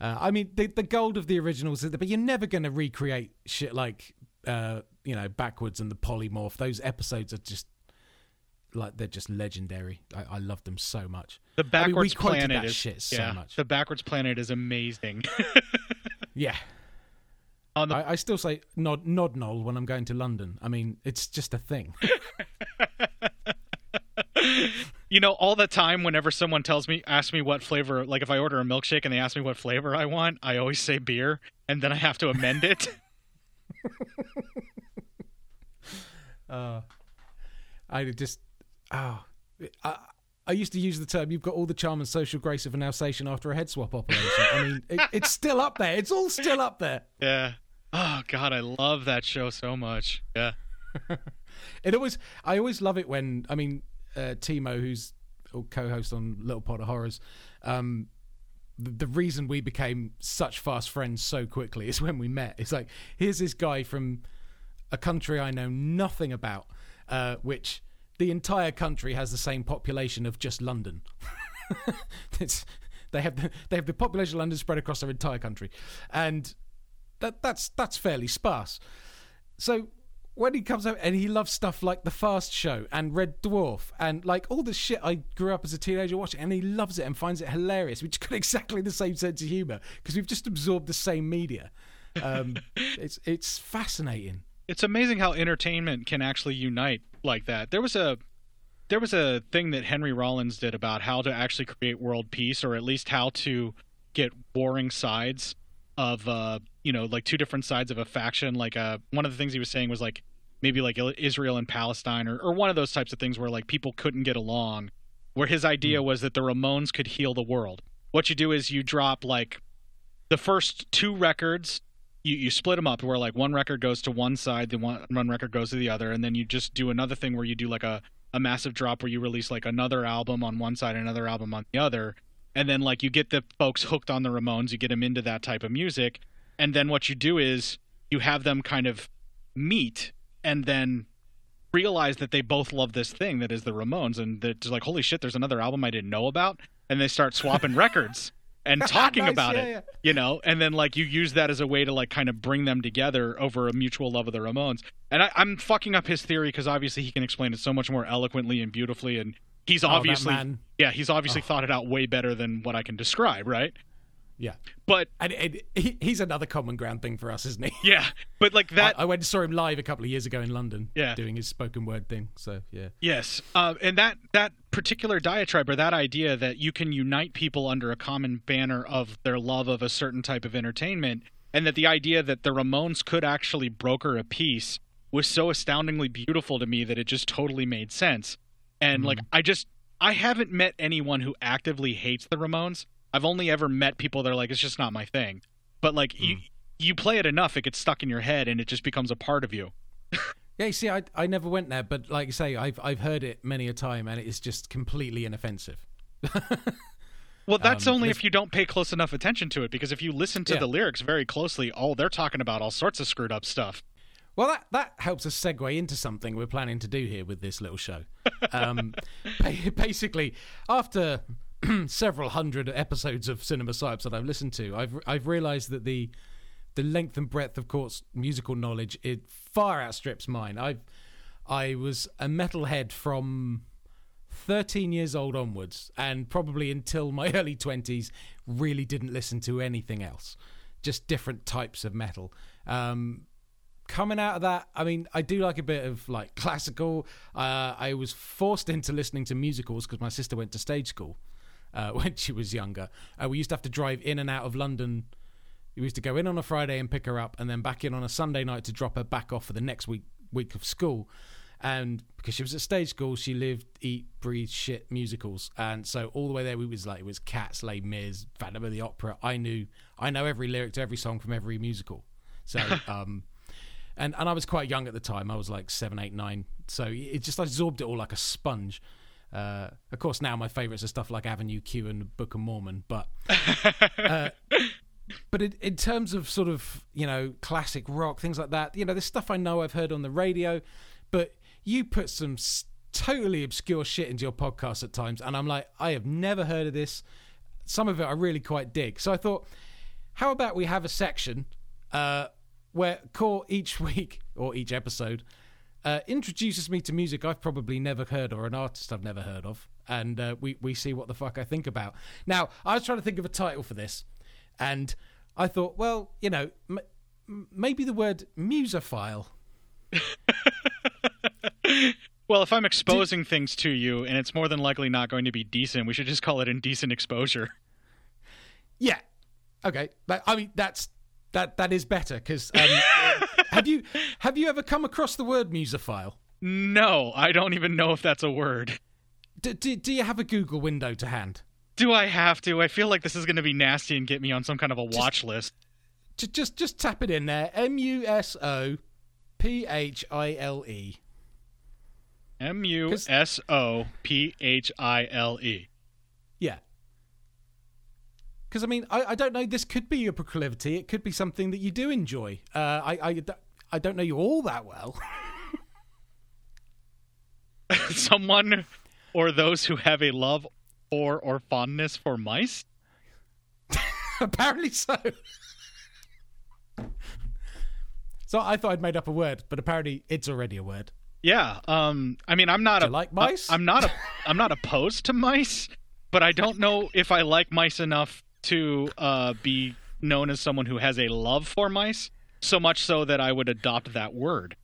Uh, I mean, the, the gold of the originals, but you're never going to recreate shit like, uh, you know, Backwards and the Polymorph. Those episodes are just, like, they're just legendary. I, I love them so much. The Backwards I mean, we Planet that is shit so yeah, much. The Backwards Planet is amazing. Yeah. On the- I, I still say nod nodnoll when I'm going to London. I mean, it's just a thing. You know, all the time, whenever someone tells me, asks me what flavor, like if I order a milkshake and they ask me what flavor I want, I always say beer, and then I have to amend it. uh, I just, oh, I, I used to use the term, you've got all the charm and social grace of an Alsatian after a head swap operation. I mean, it, it's still up there. It's all still up there. Yeah. Oh, God, I love that show so much. Yeah. It always, I always love it when, I mean, Uh, Timo, who's a co-host on Little Pod of Horrors, um, the, the reason we became such fast friends so quickly is when we met. It's like, here's this guy from a country I know nothing about, uh, which the entire country has the same population of just London. it's, they have the, they have the population of London spread across their entire country, and that that's that's fairly sparse. So when he comes out and he loves stuff like The Fast Show and Red Dwarf and like all the shit I grew up as a teenager watching, and he loves it and finds it hilarious. We've just got exactly the same sense of humor because we've just absorbed the same media. Um, it's it's fascinating. It's amazing how entertainment can actually unite like that. There was a there was a thing that Henry Rollins did about how to actually create world peace, or at least how to get warring sides of uh you know, like two different sides of a faction. Like uh one of the things he was saying was like maybe like Israel and Palestine, or, or one of those types of things where like people couldn't get along, where his idea mm. was that the Ramones could heal the world. What you do is you drop like the first two records, you, you split them up where like one record goes to one side, then one, one record goes to the other, and then you just do another thing where you do like a, a massive drop where you release like another album on one side, another album on the other. And then, like, you get the folks hooked on the Ramones, you get them into that type of music, and then what you do is you have them kind of meet and then realize that they both love this thing that is the Ramones, and they're just like, holy shit, there's another album I didn't know about, and they start swapping records and talking nice, about yeah, it, yeah. you know, and then, like, you use that as a way to, like, kind of bring them together over a mutual love of the Ramones. And I, I'm fucking up his theory because obviously he can explain it so much more eloquently and beautifully, and He's obviously, oh, yeah, he's obviously oh. thought it out way better than what I can describe, right? Yeah. But and, and he, he's another common ground thing for us, isn't he? Yeah. But like that, I, I went and saw him live a couple of years ago in London. Yeah. Doing his spoken word thing. So yeah. Yes. Uh, and that that particular diatribe, or that idea that you can unite people under a common banner of their love of a certain type of entertainment, and that the idea that the Ramones could actually broker a peace was so astoundingly beautiful to me that it just totally made sense. And, like, I just – I haven't met anyone who actively hates the Ramones. I've only ever met people that are like, it's just not my thing. But, like, mm. you, you play it enough, it gets stuck in your head, and it just becomes a part of you. Yeah, you see, I I never went there. But, like you say, I've, I've heard it many a time, and it is just completely inoffensive. Well, that's um, only if you don't pay close enough attention to it, because if you listen to yeah. the lyrics very closely, oh, they're talking about all sorts of screwed up stuff. Well, that, that helps us segue into something we're planning to do here with this little show. Um, basically, after several hundred episodes of Cinema Psyops that I've listened to, I've I've realised that the the length and breadth of Court's musical knowledge, it far outstrips mine. I I was a metalhead from thirteen years old onwards, and probably until my early twenties, really didn't listen to anything else, just different types of metal. Um Coming out of that, I mean, I do like a bit of, like, classical. Uh, I was forced into listening to musicals because my sister went to stage school uh, when she was younger. Uh, we used to have to drive in and out of London. We used to go in on a Friday and pick her up, and then back in on a Sunday night to drop her back off for the next week week of school. And because she was at stage school, she lived, eat, breathe, shit musicals. And so all the way there, we was like, it was Cats, Les Mis, Phantom of the Opera. I knew, I know every lyric to every song from every musical. So, um, and, and I was quite young at the time. I was like seven, eight, nine. So it just absorbed it all like a sponge. Uh, of course, now my favorites are stuff like Avenue Q and the Book of Mormon, but, uh, but in, in terms of sort of, you know, classic rock, things like that, you know, there's stuff I know I've heard on the radio, but you put some totally obscure shit into your podcast at times, and I'm like, I have never heard of this. Some of it I really quite dig. So I thought, how about we have a section uh, where Core each week or each episode uh, introduces me to music I've probably never heard or an artist I've never heard of, and uh, we, we see what the fuck I think about. Now, I was trying to think of a title for this, and I thought, well, you know, m- m- maybe the word musophile. Well, if I'm exposing Did, things to you and it's more than likely not going to be decent, we should just call it indecent exposure. Yeah. Okay. Like, I mean, that's that that is better because um, have you have you ever come across the word musophile? No, I don't even know if that's a word. Do, do, do you have a Google window to hand? Do I have to? I feel like this is going to be nasty and get me on some kind of a watch just, list. Just, just just tap it in there. M U S O P H I L E. M U S O P H I L E. Yeah. Because, I mean, I, I don't know. This could be your proclivity. It could be something that you do enjoy. Uh, I, I, I don't know you all that well. Someone or those who have a love or or fondness for mice? Apparently so. So I thought I'd made up a word, but apparently it's already a word. Yeah, um, I mean, I'm not Do you a, like mice? I, I'm not a, I'm not opposed to mice, but I don't know if I like mice enough to uh, be known as someone who has a love for mice. So much so that I would adopt that word.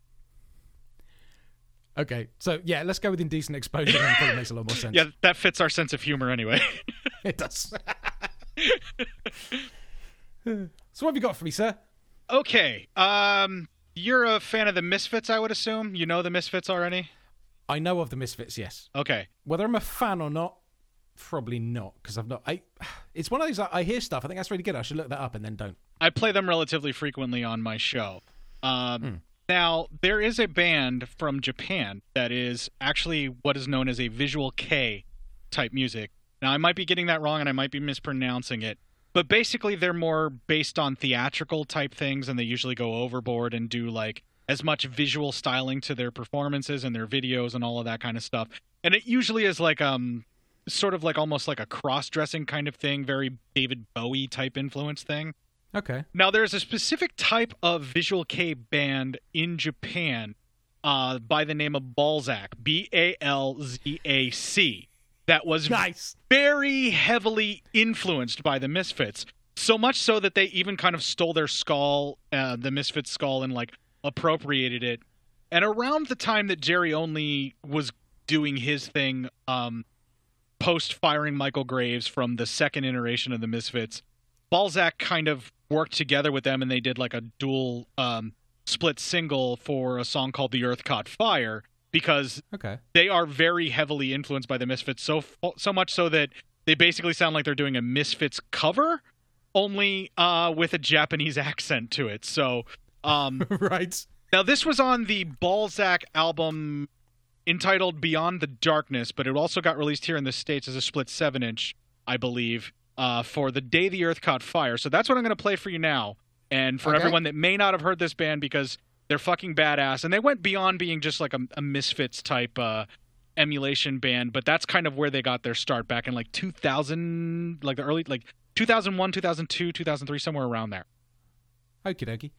Okay, so yeah, let's go with indecent exposure. That probably makes a lot more sense. Yeah, that fits our sense of humor anyway. It does. So what have you got for me, sir? Okay, um, you're a fan of the Misfits, I would assume? You know the Misfits already? I know of the Misfits, yes. Okay. Whether I'm a fan or not, probably not, because I've not... I, it's one of those, I, I hear stuff, I think that's really good, I should look that up and then don't. I play them relatively frequently on my show. Um, mm. Now, there is a band from Japan that is actually what is known as a visual K type music. Now, I might be getting that wrong and I might be mispronouncing it. But basically, they're more based on theatrical type things, and they usually go overboard and do like as much visual styling to their performances and their videos and all of that kind of stuff. And it usually is like um, sort of like almost like a cross-dressing kind of thing, very David Bowie type influence thing. Okay. Now, there's a specific type of visual K band in Japan uh, by the name of Balzac, B A L Z A C. That was nice. Very heavily influenced by the Misfits, so much so that they even kind of stole their skull, uh, the Misfits skull, and like appropriated it. And around the time that Jerry Only was doing his thing, um, post firing Michael Graves from the second iteration of the Misfits, Balzac kind of worked together with them, and they did like a dual um, split single for a song called "The Earth Caught Fire." Because okay. They are very heavily influenced by the Misfits, so so much so that they basically sound like they're doing a Misfits cover, only uh, with a Japanese accent to it. So, um, right now, this was on the Balzac album entitled "Beyond the Darkness," but it also got released here in the States as a split seven-inch, I believe, uh, for "The Day the Earth Caught Fire." So that's what I'm going to play for you now, and for okay. everyone that may not have heard this band because. They're fucking badass, and they went beyond being just like a, a Misfits-type uh, emulation band, but that's kind of where they got their start back in like two thousand, like the early, like two thousand one, two thousand two, two thousand three, somewhere around there. Okie dokie.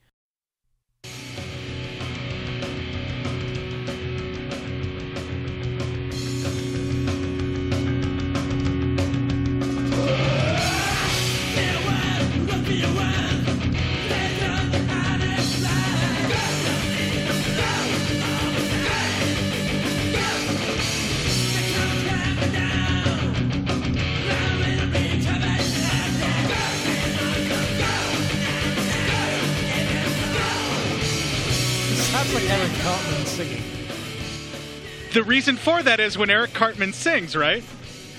Like Eric Cartman singing. The reason for that is when Eric Cartman sings, right?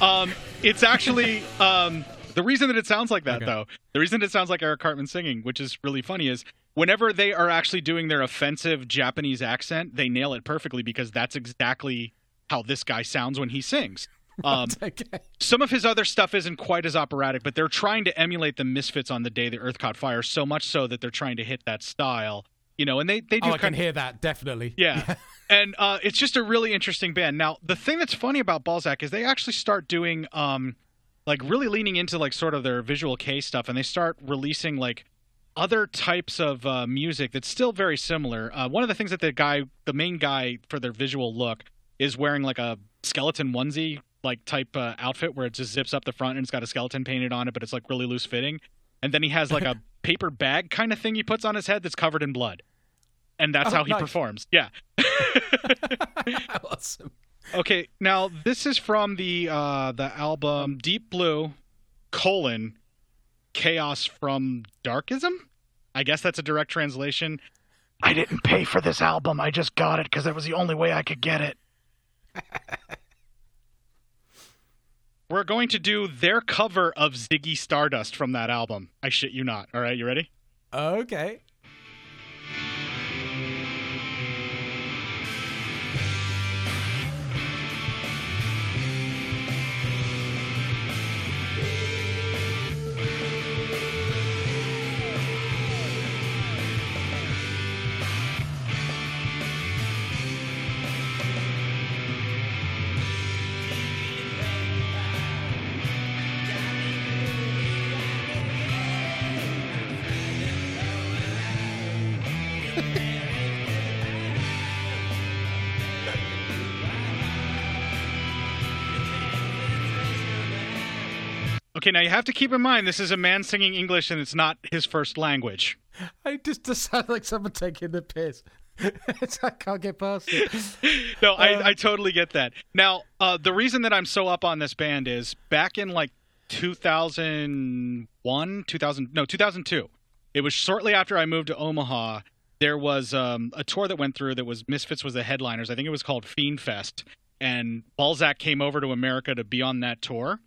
Um, it's actually um, the reason that it sounds like that, okay. though. The reason it sounds like Eric Cartman singing, which is really funny, is whenever they are actually doing their offensive Japanese accent, they nail it perfectly because that's exactly how this guy sounds when he sings. Um, okay. Some of his other stuff isn't quite as operatic, but they're trying to emulate the Misfits on The Day the Earth Caught Fire, so much so that they're trying to hit that style. You know, and they, they do. Oh, I can of, hear that, definitely. Yeah. yeah. And uh, it's just a really interesting band. Now, the thing that's funny about Balzac is they actually start doing, um, like, really leaning into, like, sort of their visual K stuff, and they start releasing, like, other types of uh, music that's still very similar. Uh, one of the things that the guy, the main guy for their visual look, is wearing, like, a skeleton onesie, like, type uh, outfit where it just zips up the front and it's got a skeleton painted on it, but it's, like, really loose-fitting. And then he has, like, a paper bag kind of thing he puts on his head that's covered in blood. And that's oh, how he nice. performs. Yeah. Awesome. Okay, now this is from the uh, the album Deep Blue, colon, Chaos from Darkism? I guess that's a direct translation. I didn't pay for this album. I just got it because that was the only way I could get it. We're going to do their cover of Ziggy Stardust from that album. I shit you not. All right, you ready? Okay. Okay, now you have to keep in mind this is a man singing English and it's not his first language. I just sound like someone taking the piss. I can't get past it. No, um, I, I totally get that. Now, uh, the reason that I'm so up on this band is back in like two thousand one, two thousand, no, two thousand two. It was shortly after I moved to Omaha. There was um, a tour that went through that was Misfits was the headliners. I think it was called Fiendfest. And Balzac came over to America to be on that tour.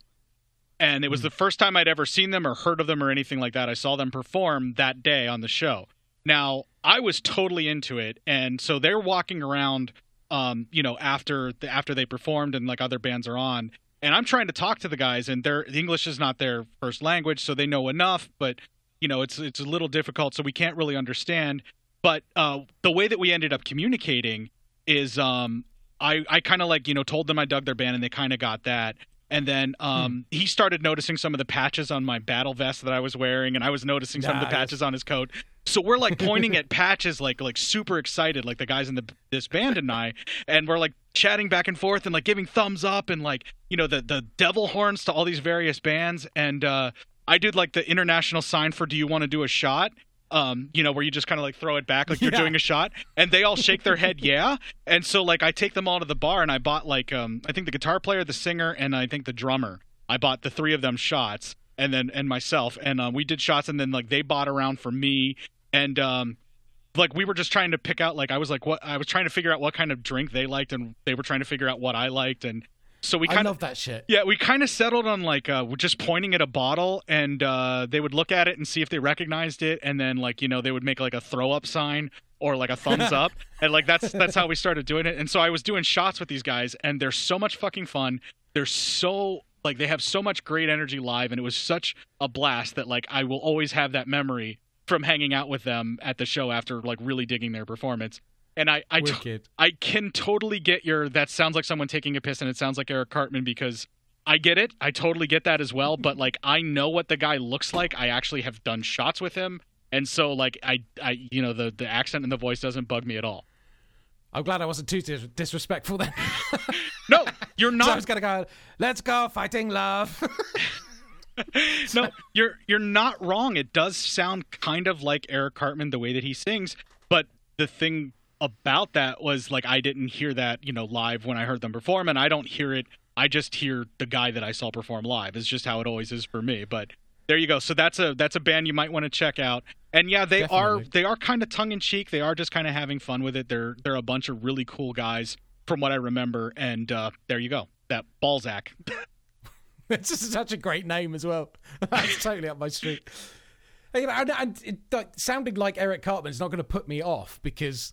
And it was the first time I'd ever seen them or heard of them or anything like that. I saw them perform that day on the show. Now, I was totally into it. And so they're walking around, um, you know, after the, after they performed and like other bands are on. And I'm trying to talk to the guys and their English is not their first language. So they know enough, but, you know, it's it's a little difficult. So we can't really understand. But uh, the way that we ended up communicating is um, I, I kind of like, you know, told them I dug their band and they kind of got that. And then um, hmm. he started noticing some of the patches on my battle vest that I was wearing, and I was noticing some nah, of the patches on his coat. So we're, like, pointing at patches, like, like super excited, like the guys in the, this band and I, and we're, like, chatting back and forth and, like, giving thumbs up and, like, you know, the, the devil horns to all these various bands. And uh, I did, like, the international sign for do you want to do a shot? Um, you know, where you just kind of like throw it back like you're yeah. doing a shot, and they all shake their head, yeah. And so like I take them all to the bar, and I bought like um, I think the guitar player, the singer, and I think the drummer. I bought the three of them shots, and then and myself, and um, we did shots, and then like they bought around for me, and um, like we were just trying to pick out like I was like what I was trying to figure out what kind of drink they liked, and they were trying to figure out what I liked, and. So we kind I love of, that shit. Yeah, we kind of settled on like uh, just pointing at a bottle, and uh, they would look at it and see if they recognized it, and then like you know they would make like a throw up sign or like a thumbs up, and like that's that's how we started doing it. And so I was doing shots with these guys, and they're so much fucking fun. They're so like they have so much great energy live, and it was such a blast that like I will always have that memory from hanging out with them at the show after like really digging their performance. And I I, t- I can totally get your, that sounds like someone taking a piss and it sounds like Eric Cartman because I get it. I totally get that as well. But, like, I know what the guy looks like. I actually have done shots with him. And so, like, I, I you know, the, the accent and the voice doesn't bug me at all. I'm glad I wasn't too dis- disrespectful then. No, you're not. So I was going to go, let's go fighting love. No, you're you're not wrong. It does sound kind of like Eric Cartman, the way that he sings. But the thing about that was like I didn't hear that you know live when I heard them perform, and I don't hear it. I just hear the guy that I saw perform live. It's just how it always is for me. But there you go. So that's a that's a band you might want to check out. And yeah, they Definitely. are they are kind of tongue in cheek. They are just kind of having fun with it. They're they're a bunch of really cool guys. from what I remember. And uh, there you go. That Balzac. It's just such a great name as well. It's totally up my street. You know, and, and it, like, sounding like Eric Cartman is not going to put me off because,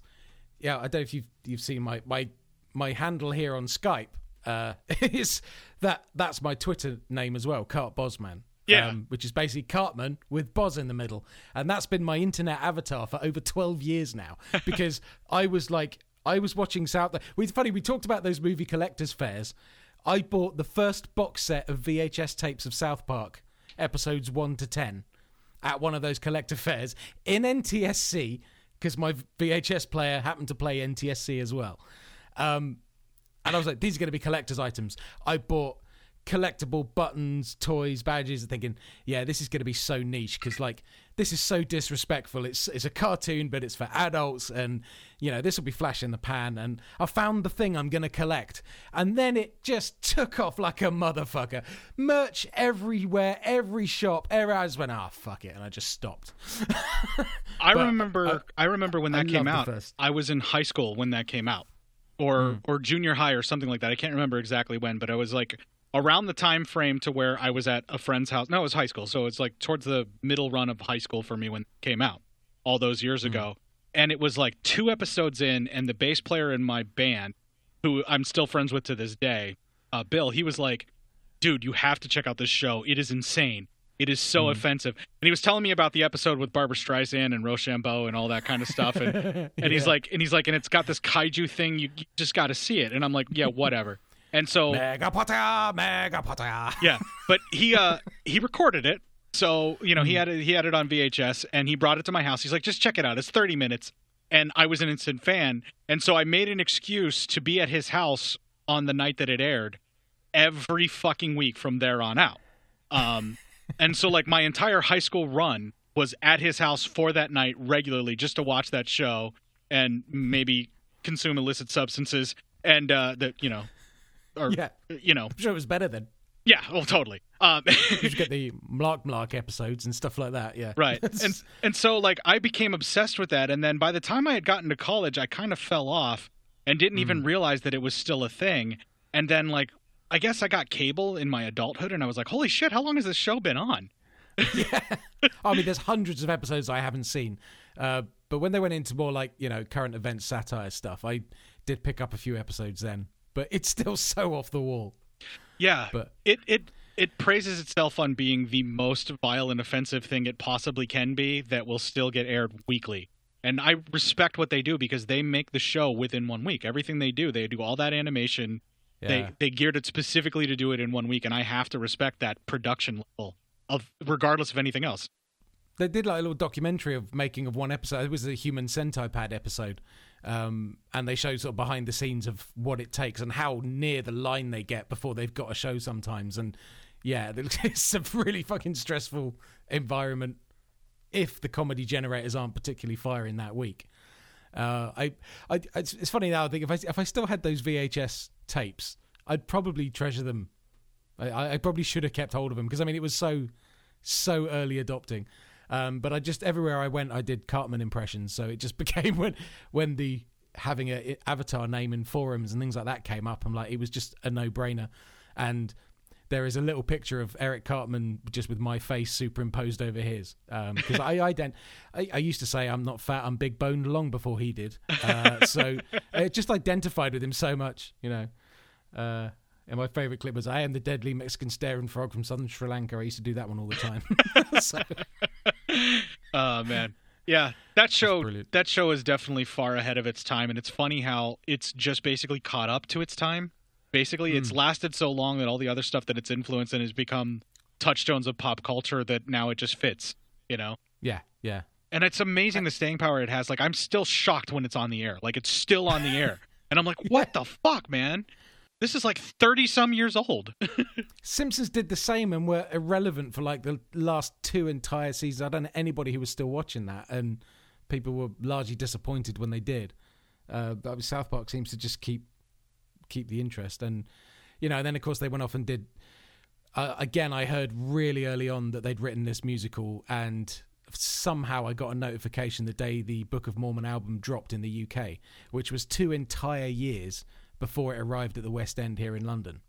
yeah, I don't know if you've you've seen my my, my handle here on Skype. Uh, is that that's my Twitter name as well, Cart Bosman. Yeah, um, which is basically Cartman with Boz in the middle, and that's been my internet avatar for over twelve years now because I was like I was watching South. It's funny, we talked about those movie collectors fairs. I bought the first box set of V H S tapes of South Park episodes one to ten. At one of those collector fairs in N T S C, because my V H S player happened to play N T S C as well. Um, and I was like, these are going to be collector's items. I bought collectible buttons, toys, badges, and thinking, yeah, this is going to be so niche, because, like, this is so disrespectful. It's it's a cartoon, but it's for adults, and, you know, this will be flash in the pan, and I found the thing I'm going to collect. And then it just took off like a motherfucker. Merch everywhere, every shop. I just went, ah, oh, fuck it, and I just stopped. I remember uh, I remember when that I came out. I was in high school when that came out, or mm. or junior high or something like that. I can't remember exactly when, but I was, like, around the time frame to where I was at a friend's house. No, it was high school. So it's like towards the middle run of high school for me when it came out all those years mm-hmm. ago. And it was like two episodes in, and the bass player in my band, who I'm still friends with to this day, uh, Bill, he was like, dude, you have to check out this show. It is insane. It is so mm-hmm. offensive. And he was telling me about the episode with Barbra Streisand and Rochambeau and all that kind of stuff. And, yeah. and he's like, and he's like, and it's got this kaiju thing. You, you just got to see it. And I'm like, yeah, whatever. And so Mega Potter, Mega Potter. Yeah, but he uh, he recorded it, so you know he had it, he had it on V H S, and he brought it to my house. He's like, just check it out. It's thirty minutes, and I was an instant fan, and so I made an excuse to be at his house on the night that it aired, every fucking week from there on out. Um, and so like my entire high school run was at his house for that night regularly, just to watch that show and maybe consume illicit substances and uh, that you know. Or, yeah, you know, I'm sure it was better then. Yeah, well, totally. Um, you get the Mlark Mlark episodes and stuff like that. Yeah, right. and and so like I became obsessed with that, and then by the time I had gotten to college, I kind of fell off and didn't mm. even realize that it was still a thing. And then like I guess I got cable in my adulthood, and I was like, holy shit, how long has this show been on? yeah, I mean, there's hundreds of episodes I haven't seen. Uh, but when they went into more like you know current event satire stuff, I did pick up a few episodes then. But it's still so off the wall. Yeah, but it, it it praises itself on being the most vile and offensive thing it possibly can be that will still get aired weekly. And I respect what they do because they make the show within one week. Everything they do, they do all that animation. Yeah. They they geared it specifically to do it in one week, and I have to respect that production level of regardless of anything else. They did like a little documentary of making of one episode. It was a Human Centipede episode. Um, and they show sort of behind the scenes of what it takes and how near the line they get before they've got a show sometimes. And yeah, it's a really fucking stressful environment if the comedy generators aren't particularly firing that week. Uh, I, I, it's, it's funny now. I think if I if I still had those V H S tapes, I'd probably treasure them. I, I probably should have kept hold of them because I mean it was so so early adopting. Um, but I just everywhere I went, I did Cartman impressions. So it just became when when the having a avatar name in forums and things like that came up, I'm like, it was just a no brainer. And there is a little picture of Eric Cartman just with my face superimposed over his because um, I, I, I I used to say I'm not fat, I'm big boned long before he did. Uh, so it just identified with him so much, you know. Uh, and my favorite clip was I am the deadly Mexican staring frog from southern Sri Lanka. I used to do that one all the time. so. Oh man, yeah, that show that show is definitely far ahead of its time, and it's funny how it's just basically caught up to its time. Basically, mm. it's lasted so long that all the other stuff that it's influenced in has become touchstones of pop culture that now it just fits. You know? Yeah, yeah. And it's amazing I, the staying power it has. Like, I'm still shocked when it's on the air. Like, it's still on the air, and I'm like, what yeah. the fuck, man? This is like thirty some years old. Simpsons did the same and were irrelevant for like the last two entire seasons. I don't know anybody who was still watching that, and people were largely disappointed when they did. Uh, but South Park seems to just keep keep the interest, and you know. And then of course they went off and did. Uh, again, I heard really early on that they'd written this musical, and somehow I got a notification the day the Book of Mormon album dropped in the U K, which was two entire years before it arrived at the West End here in London.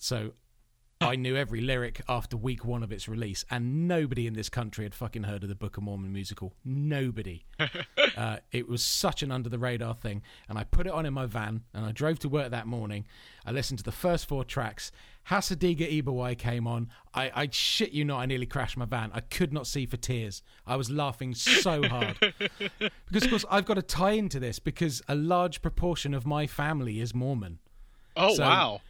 So I knew every lyric after week one of its release, and nobody in this country had fucking heard of the Book of Mormon musical. Nobody. uh, it was such an under-the-radar thing, and I put it on in my van, and I drove to work that morning. I listened to the first four tracks. Hasadiga Ibawai came on. I, I shit you not, I nearly crashed my van. I could not see for tears. I was laughing so hard. Because, of course, I've got to tie into this, because a large proportion of my family is Mormon. Oh, so, wow.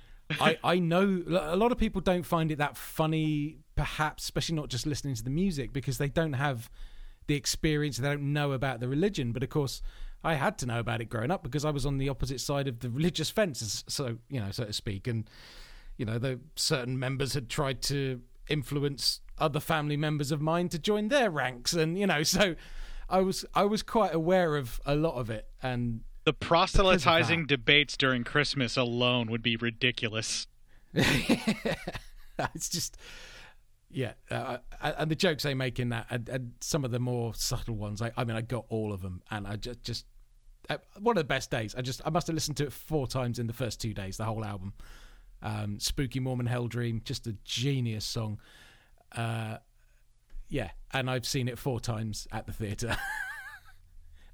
I, I know a lot of people don't find it that funny, perhaps, especially not just listening to the music, because they don't have the experience, they don't know about the religion. But of course, I had to know about it growing up because I was on the opposite side of the religious fence, so you know, so to speak. And you know, the certain members had tried to influence other family members of mine to join their ranks, and you know, so I was I was quite aware of a lot of it. And the proselytizing debates during Christmas alone would be ridiculous. It's just, yeah. Uh, and the jokes they make in that, and, and some of the more subtle ones, I, I mean, I got all of them. And I just, just uh, one of the best days. I just, I must have listened to it four times in the first two days, the whole album. Um, Spooky Mormon Hell Dream, just a genius song. Uh, yeah. And I've seen it four times at the theatre.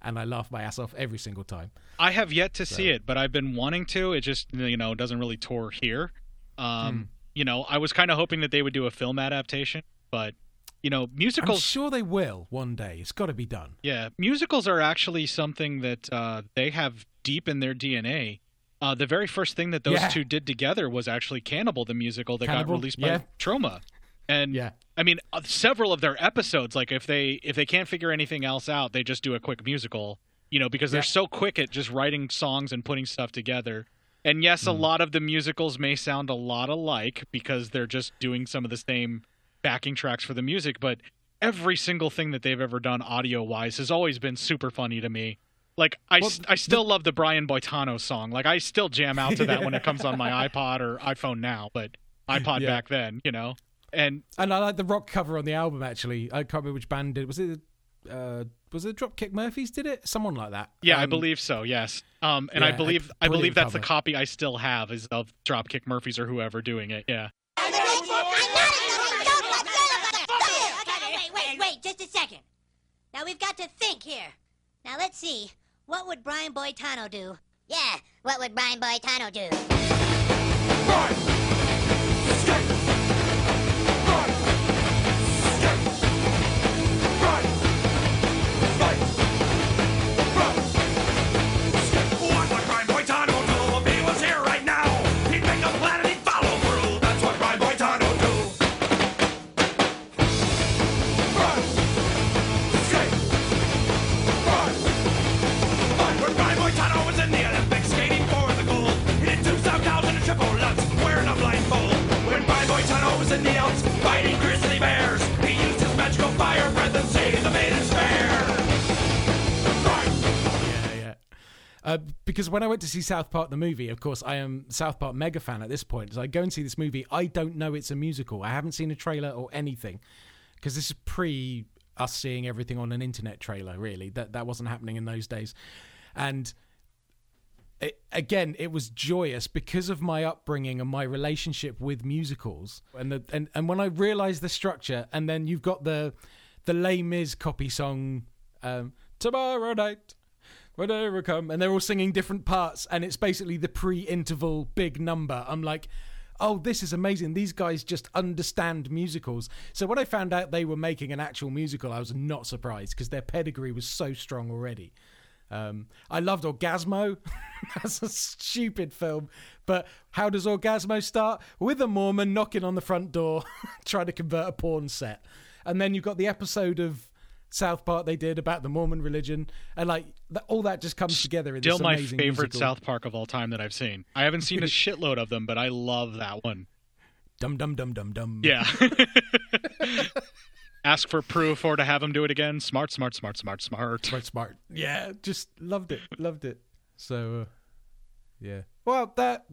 And I laugh my ass off every single time. I have yet to so. see it, but I've been wanting to. It just, you know, doesn't really tour here. Um, hmm. You know, I was kind of hoping that they would do a film adaptation, but, you know, musicals... I'm sure they will one day. It's got to be done. Yeah, musicals are actually something that uh, they have deep in their D N A. Uh, the very first thing that those yeah. two did together was actually Cannibal, the musical that Cannibal? got released by yeah. Troma. And yeah. I mean, uh, several of their episodes, like if they if they can't figure anything else out, they just do a quick musical, you know, because yeah. they're so quick at just writing songs and putting stuff together. And yes, mm. a lot of the musicals may sound a lot alike because they're just doing some of the same backing tracks for the music. But every single thing that they've ever done audio wise has always been super funny to me. Like I, well, I still the- love the Brian Boitano song. Like I still jam out to that when it comes on my iPod or iPhone now, but iPod yeah. back then, you know. And and I like the rock cover on the album, actually. I can't remember which band did it. Was it uh, was it Dropkick Murphys did it? Someone like that. Yeah, um, I believe so, yes. Um, and yeah, I believe I believe that's cover. the copy I still have is of Dropkick Murphys or whoever doing it, yeah. Wait, wait, wait, just a second. Now we've got to think here. Now let's see. What would Brian Boitano do? Yeah, what would Brian Boitano do? Boy! Uh, because when I went to see South Park the movie, of course, I am South Park mega fan at this point. So I go and see this movie. I don't know it's a musical. I haven't seen a trailer or anything because this is pre us seeing everything on an internet trailer, really. That that wasn't happening in those days. And it, again, it was joyous because of my upbringing and my relationship with musicals. And the, and, and when I realized the structure, and then you've got the, the Les Mis copy song, um, Tomorrow Night. Whatever come, and they're all singing different parts, and it's basically the pre-interval big number. I'm like, oh, this is amazing. These guys just understand musicals. So when I found out they were making an actual musical, I was not surprised because their pedigree was so strong already. Um, I loved Orgasmo. That's a stupid film. But how does Orgasmo start? With a Mormon knocking on the front door, trying to convert a porn set. And then you've got the episode of South Park they did about the Mormon religion, and like th- all that just comes together in this amazing musical. Still my favorite South Park of all time that I've seen. I haven't seen a shitload of them, but I love that one. Dum dum dum dum dum. Yeah. Ask for proof or to have them do it again. Smart, smart, smart, smart, smart, smart, smart. Yeah, just loved it, loved it. So, uh, yeah. Well, that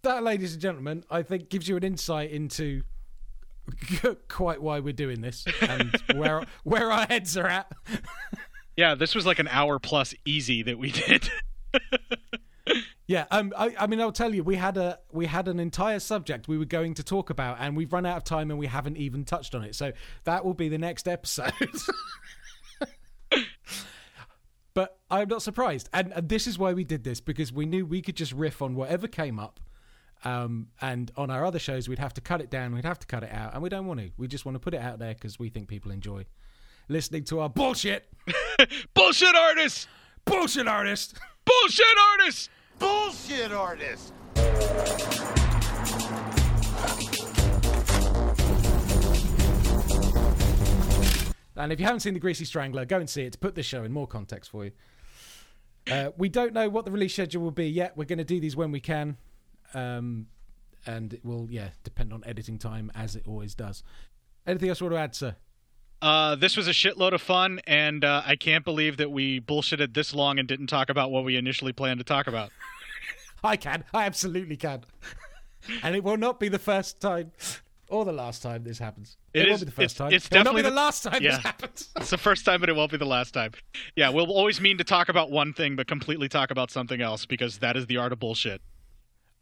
that, ladies and gentlemen, I think gives you an insight into quite why we're doing this and where where our heads are at. Yeah, this was like an hour plus easy that we did. Yeah, um, I, I mean, I'll tell you, we had a we had an entire subject we were going to talk about, and we've run out of time, and we haven't even touched on it. So that will be the next episode. But I'm not surprised, and, and this is why we did this, because we knew we could just riff on whatever came up, um, and on our other shows we'd have to cut it down, we'd have to cut it out, and we don't want to. We just want to put it out there because we think people enjoy listening to our bullshit, bullshit artists, bullshit artists, bullshit artists. Bullshit artist. And if you haven't seen The Greasy Strangler, go and see it to put this show in more context for you. Uh, we don't know what the release schedule will be yet. We're going to do these when we can. Um, and it will, yeah, depend on editing time, as it always does. Anything else you want to add, sir? Uh, this was a shitload of fun, and uh, I can't believe that we bullshitted this long and didn't talk about what we initially planned to talk about. I can. I absolutely can. And it will not be the first time or the last time this happens. It, it is, won't be the first it's, time. It's it definitely will not be the, the last time yeah, this happens. It's the first time, but it won't be the last time. Yeah, we'll always mean to talk about one thing, but completely talk about something else, because that is the art of bullshit.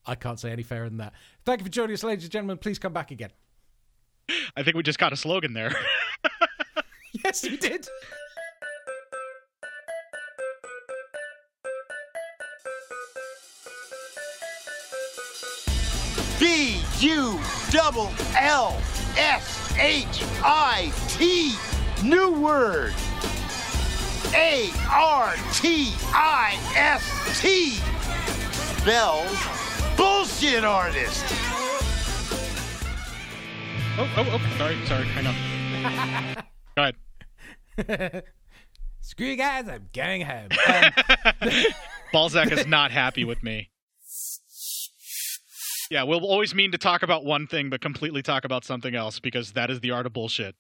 I can't say any fairer than that. Thank you for joining us, ladies and gentlemen. Please come back again. I think we just got a slogan there. Yes, you did. B U L L S H I T. New word. A R T I S T. Spells bullshit artist. Oh, oh, oh. Sorry, sorry. I know. Go ahead. Screw you guys, I'm going home. Um, Balzac is not happy with me. Yeah, we'll always mean to talk about one thing, but completely talk about something else, because that is the art of bullshit.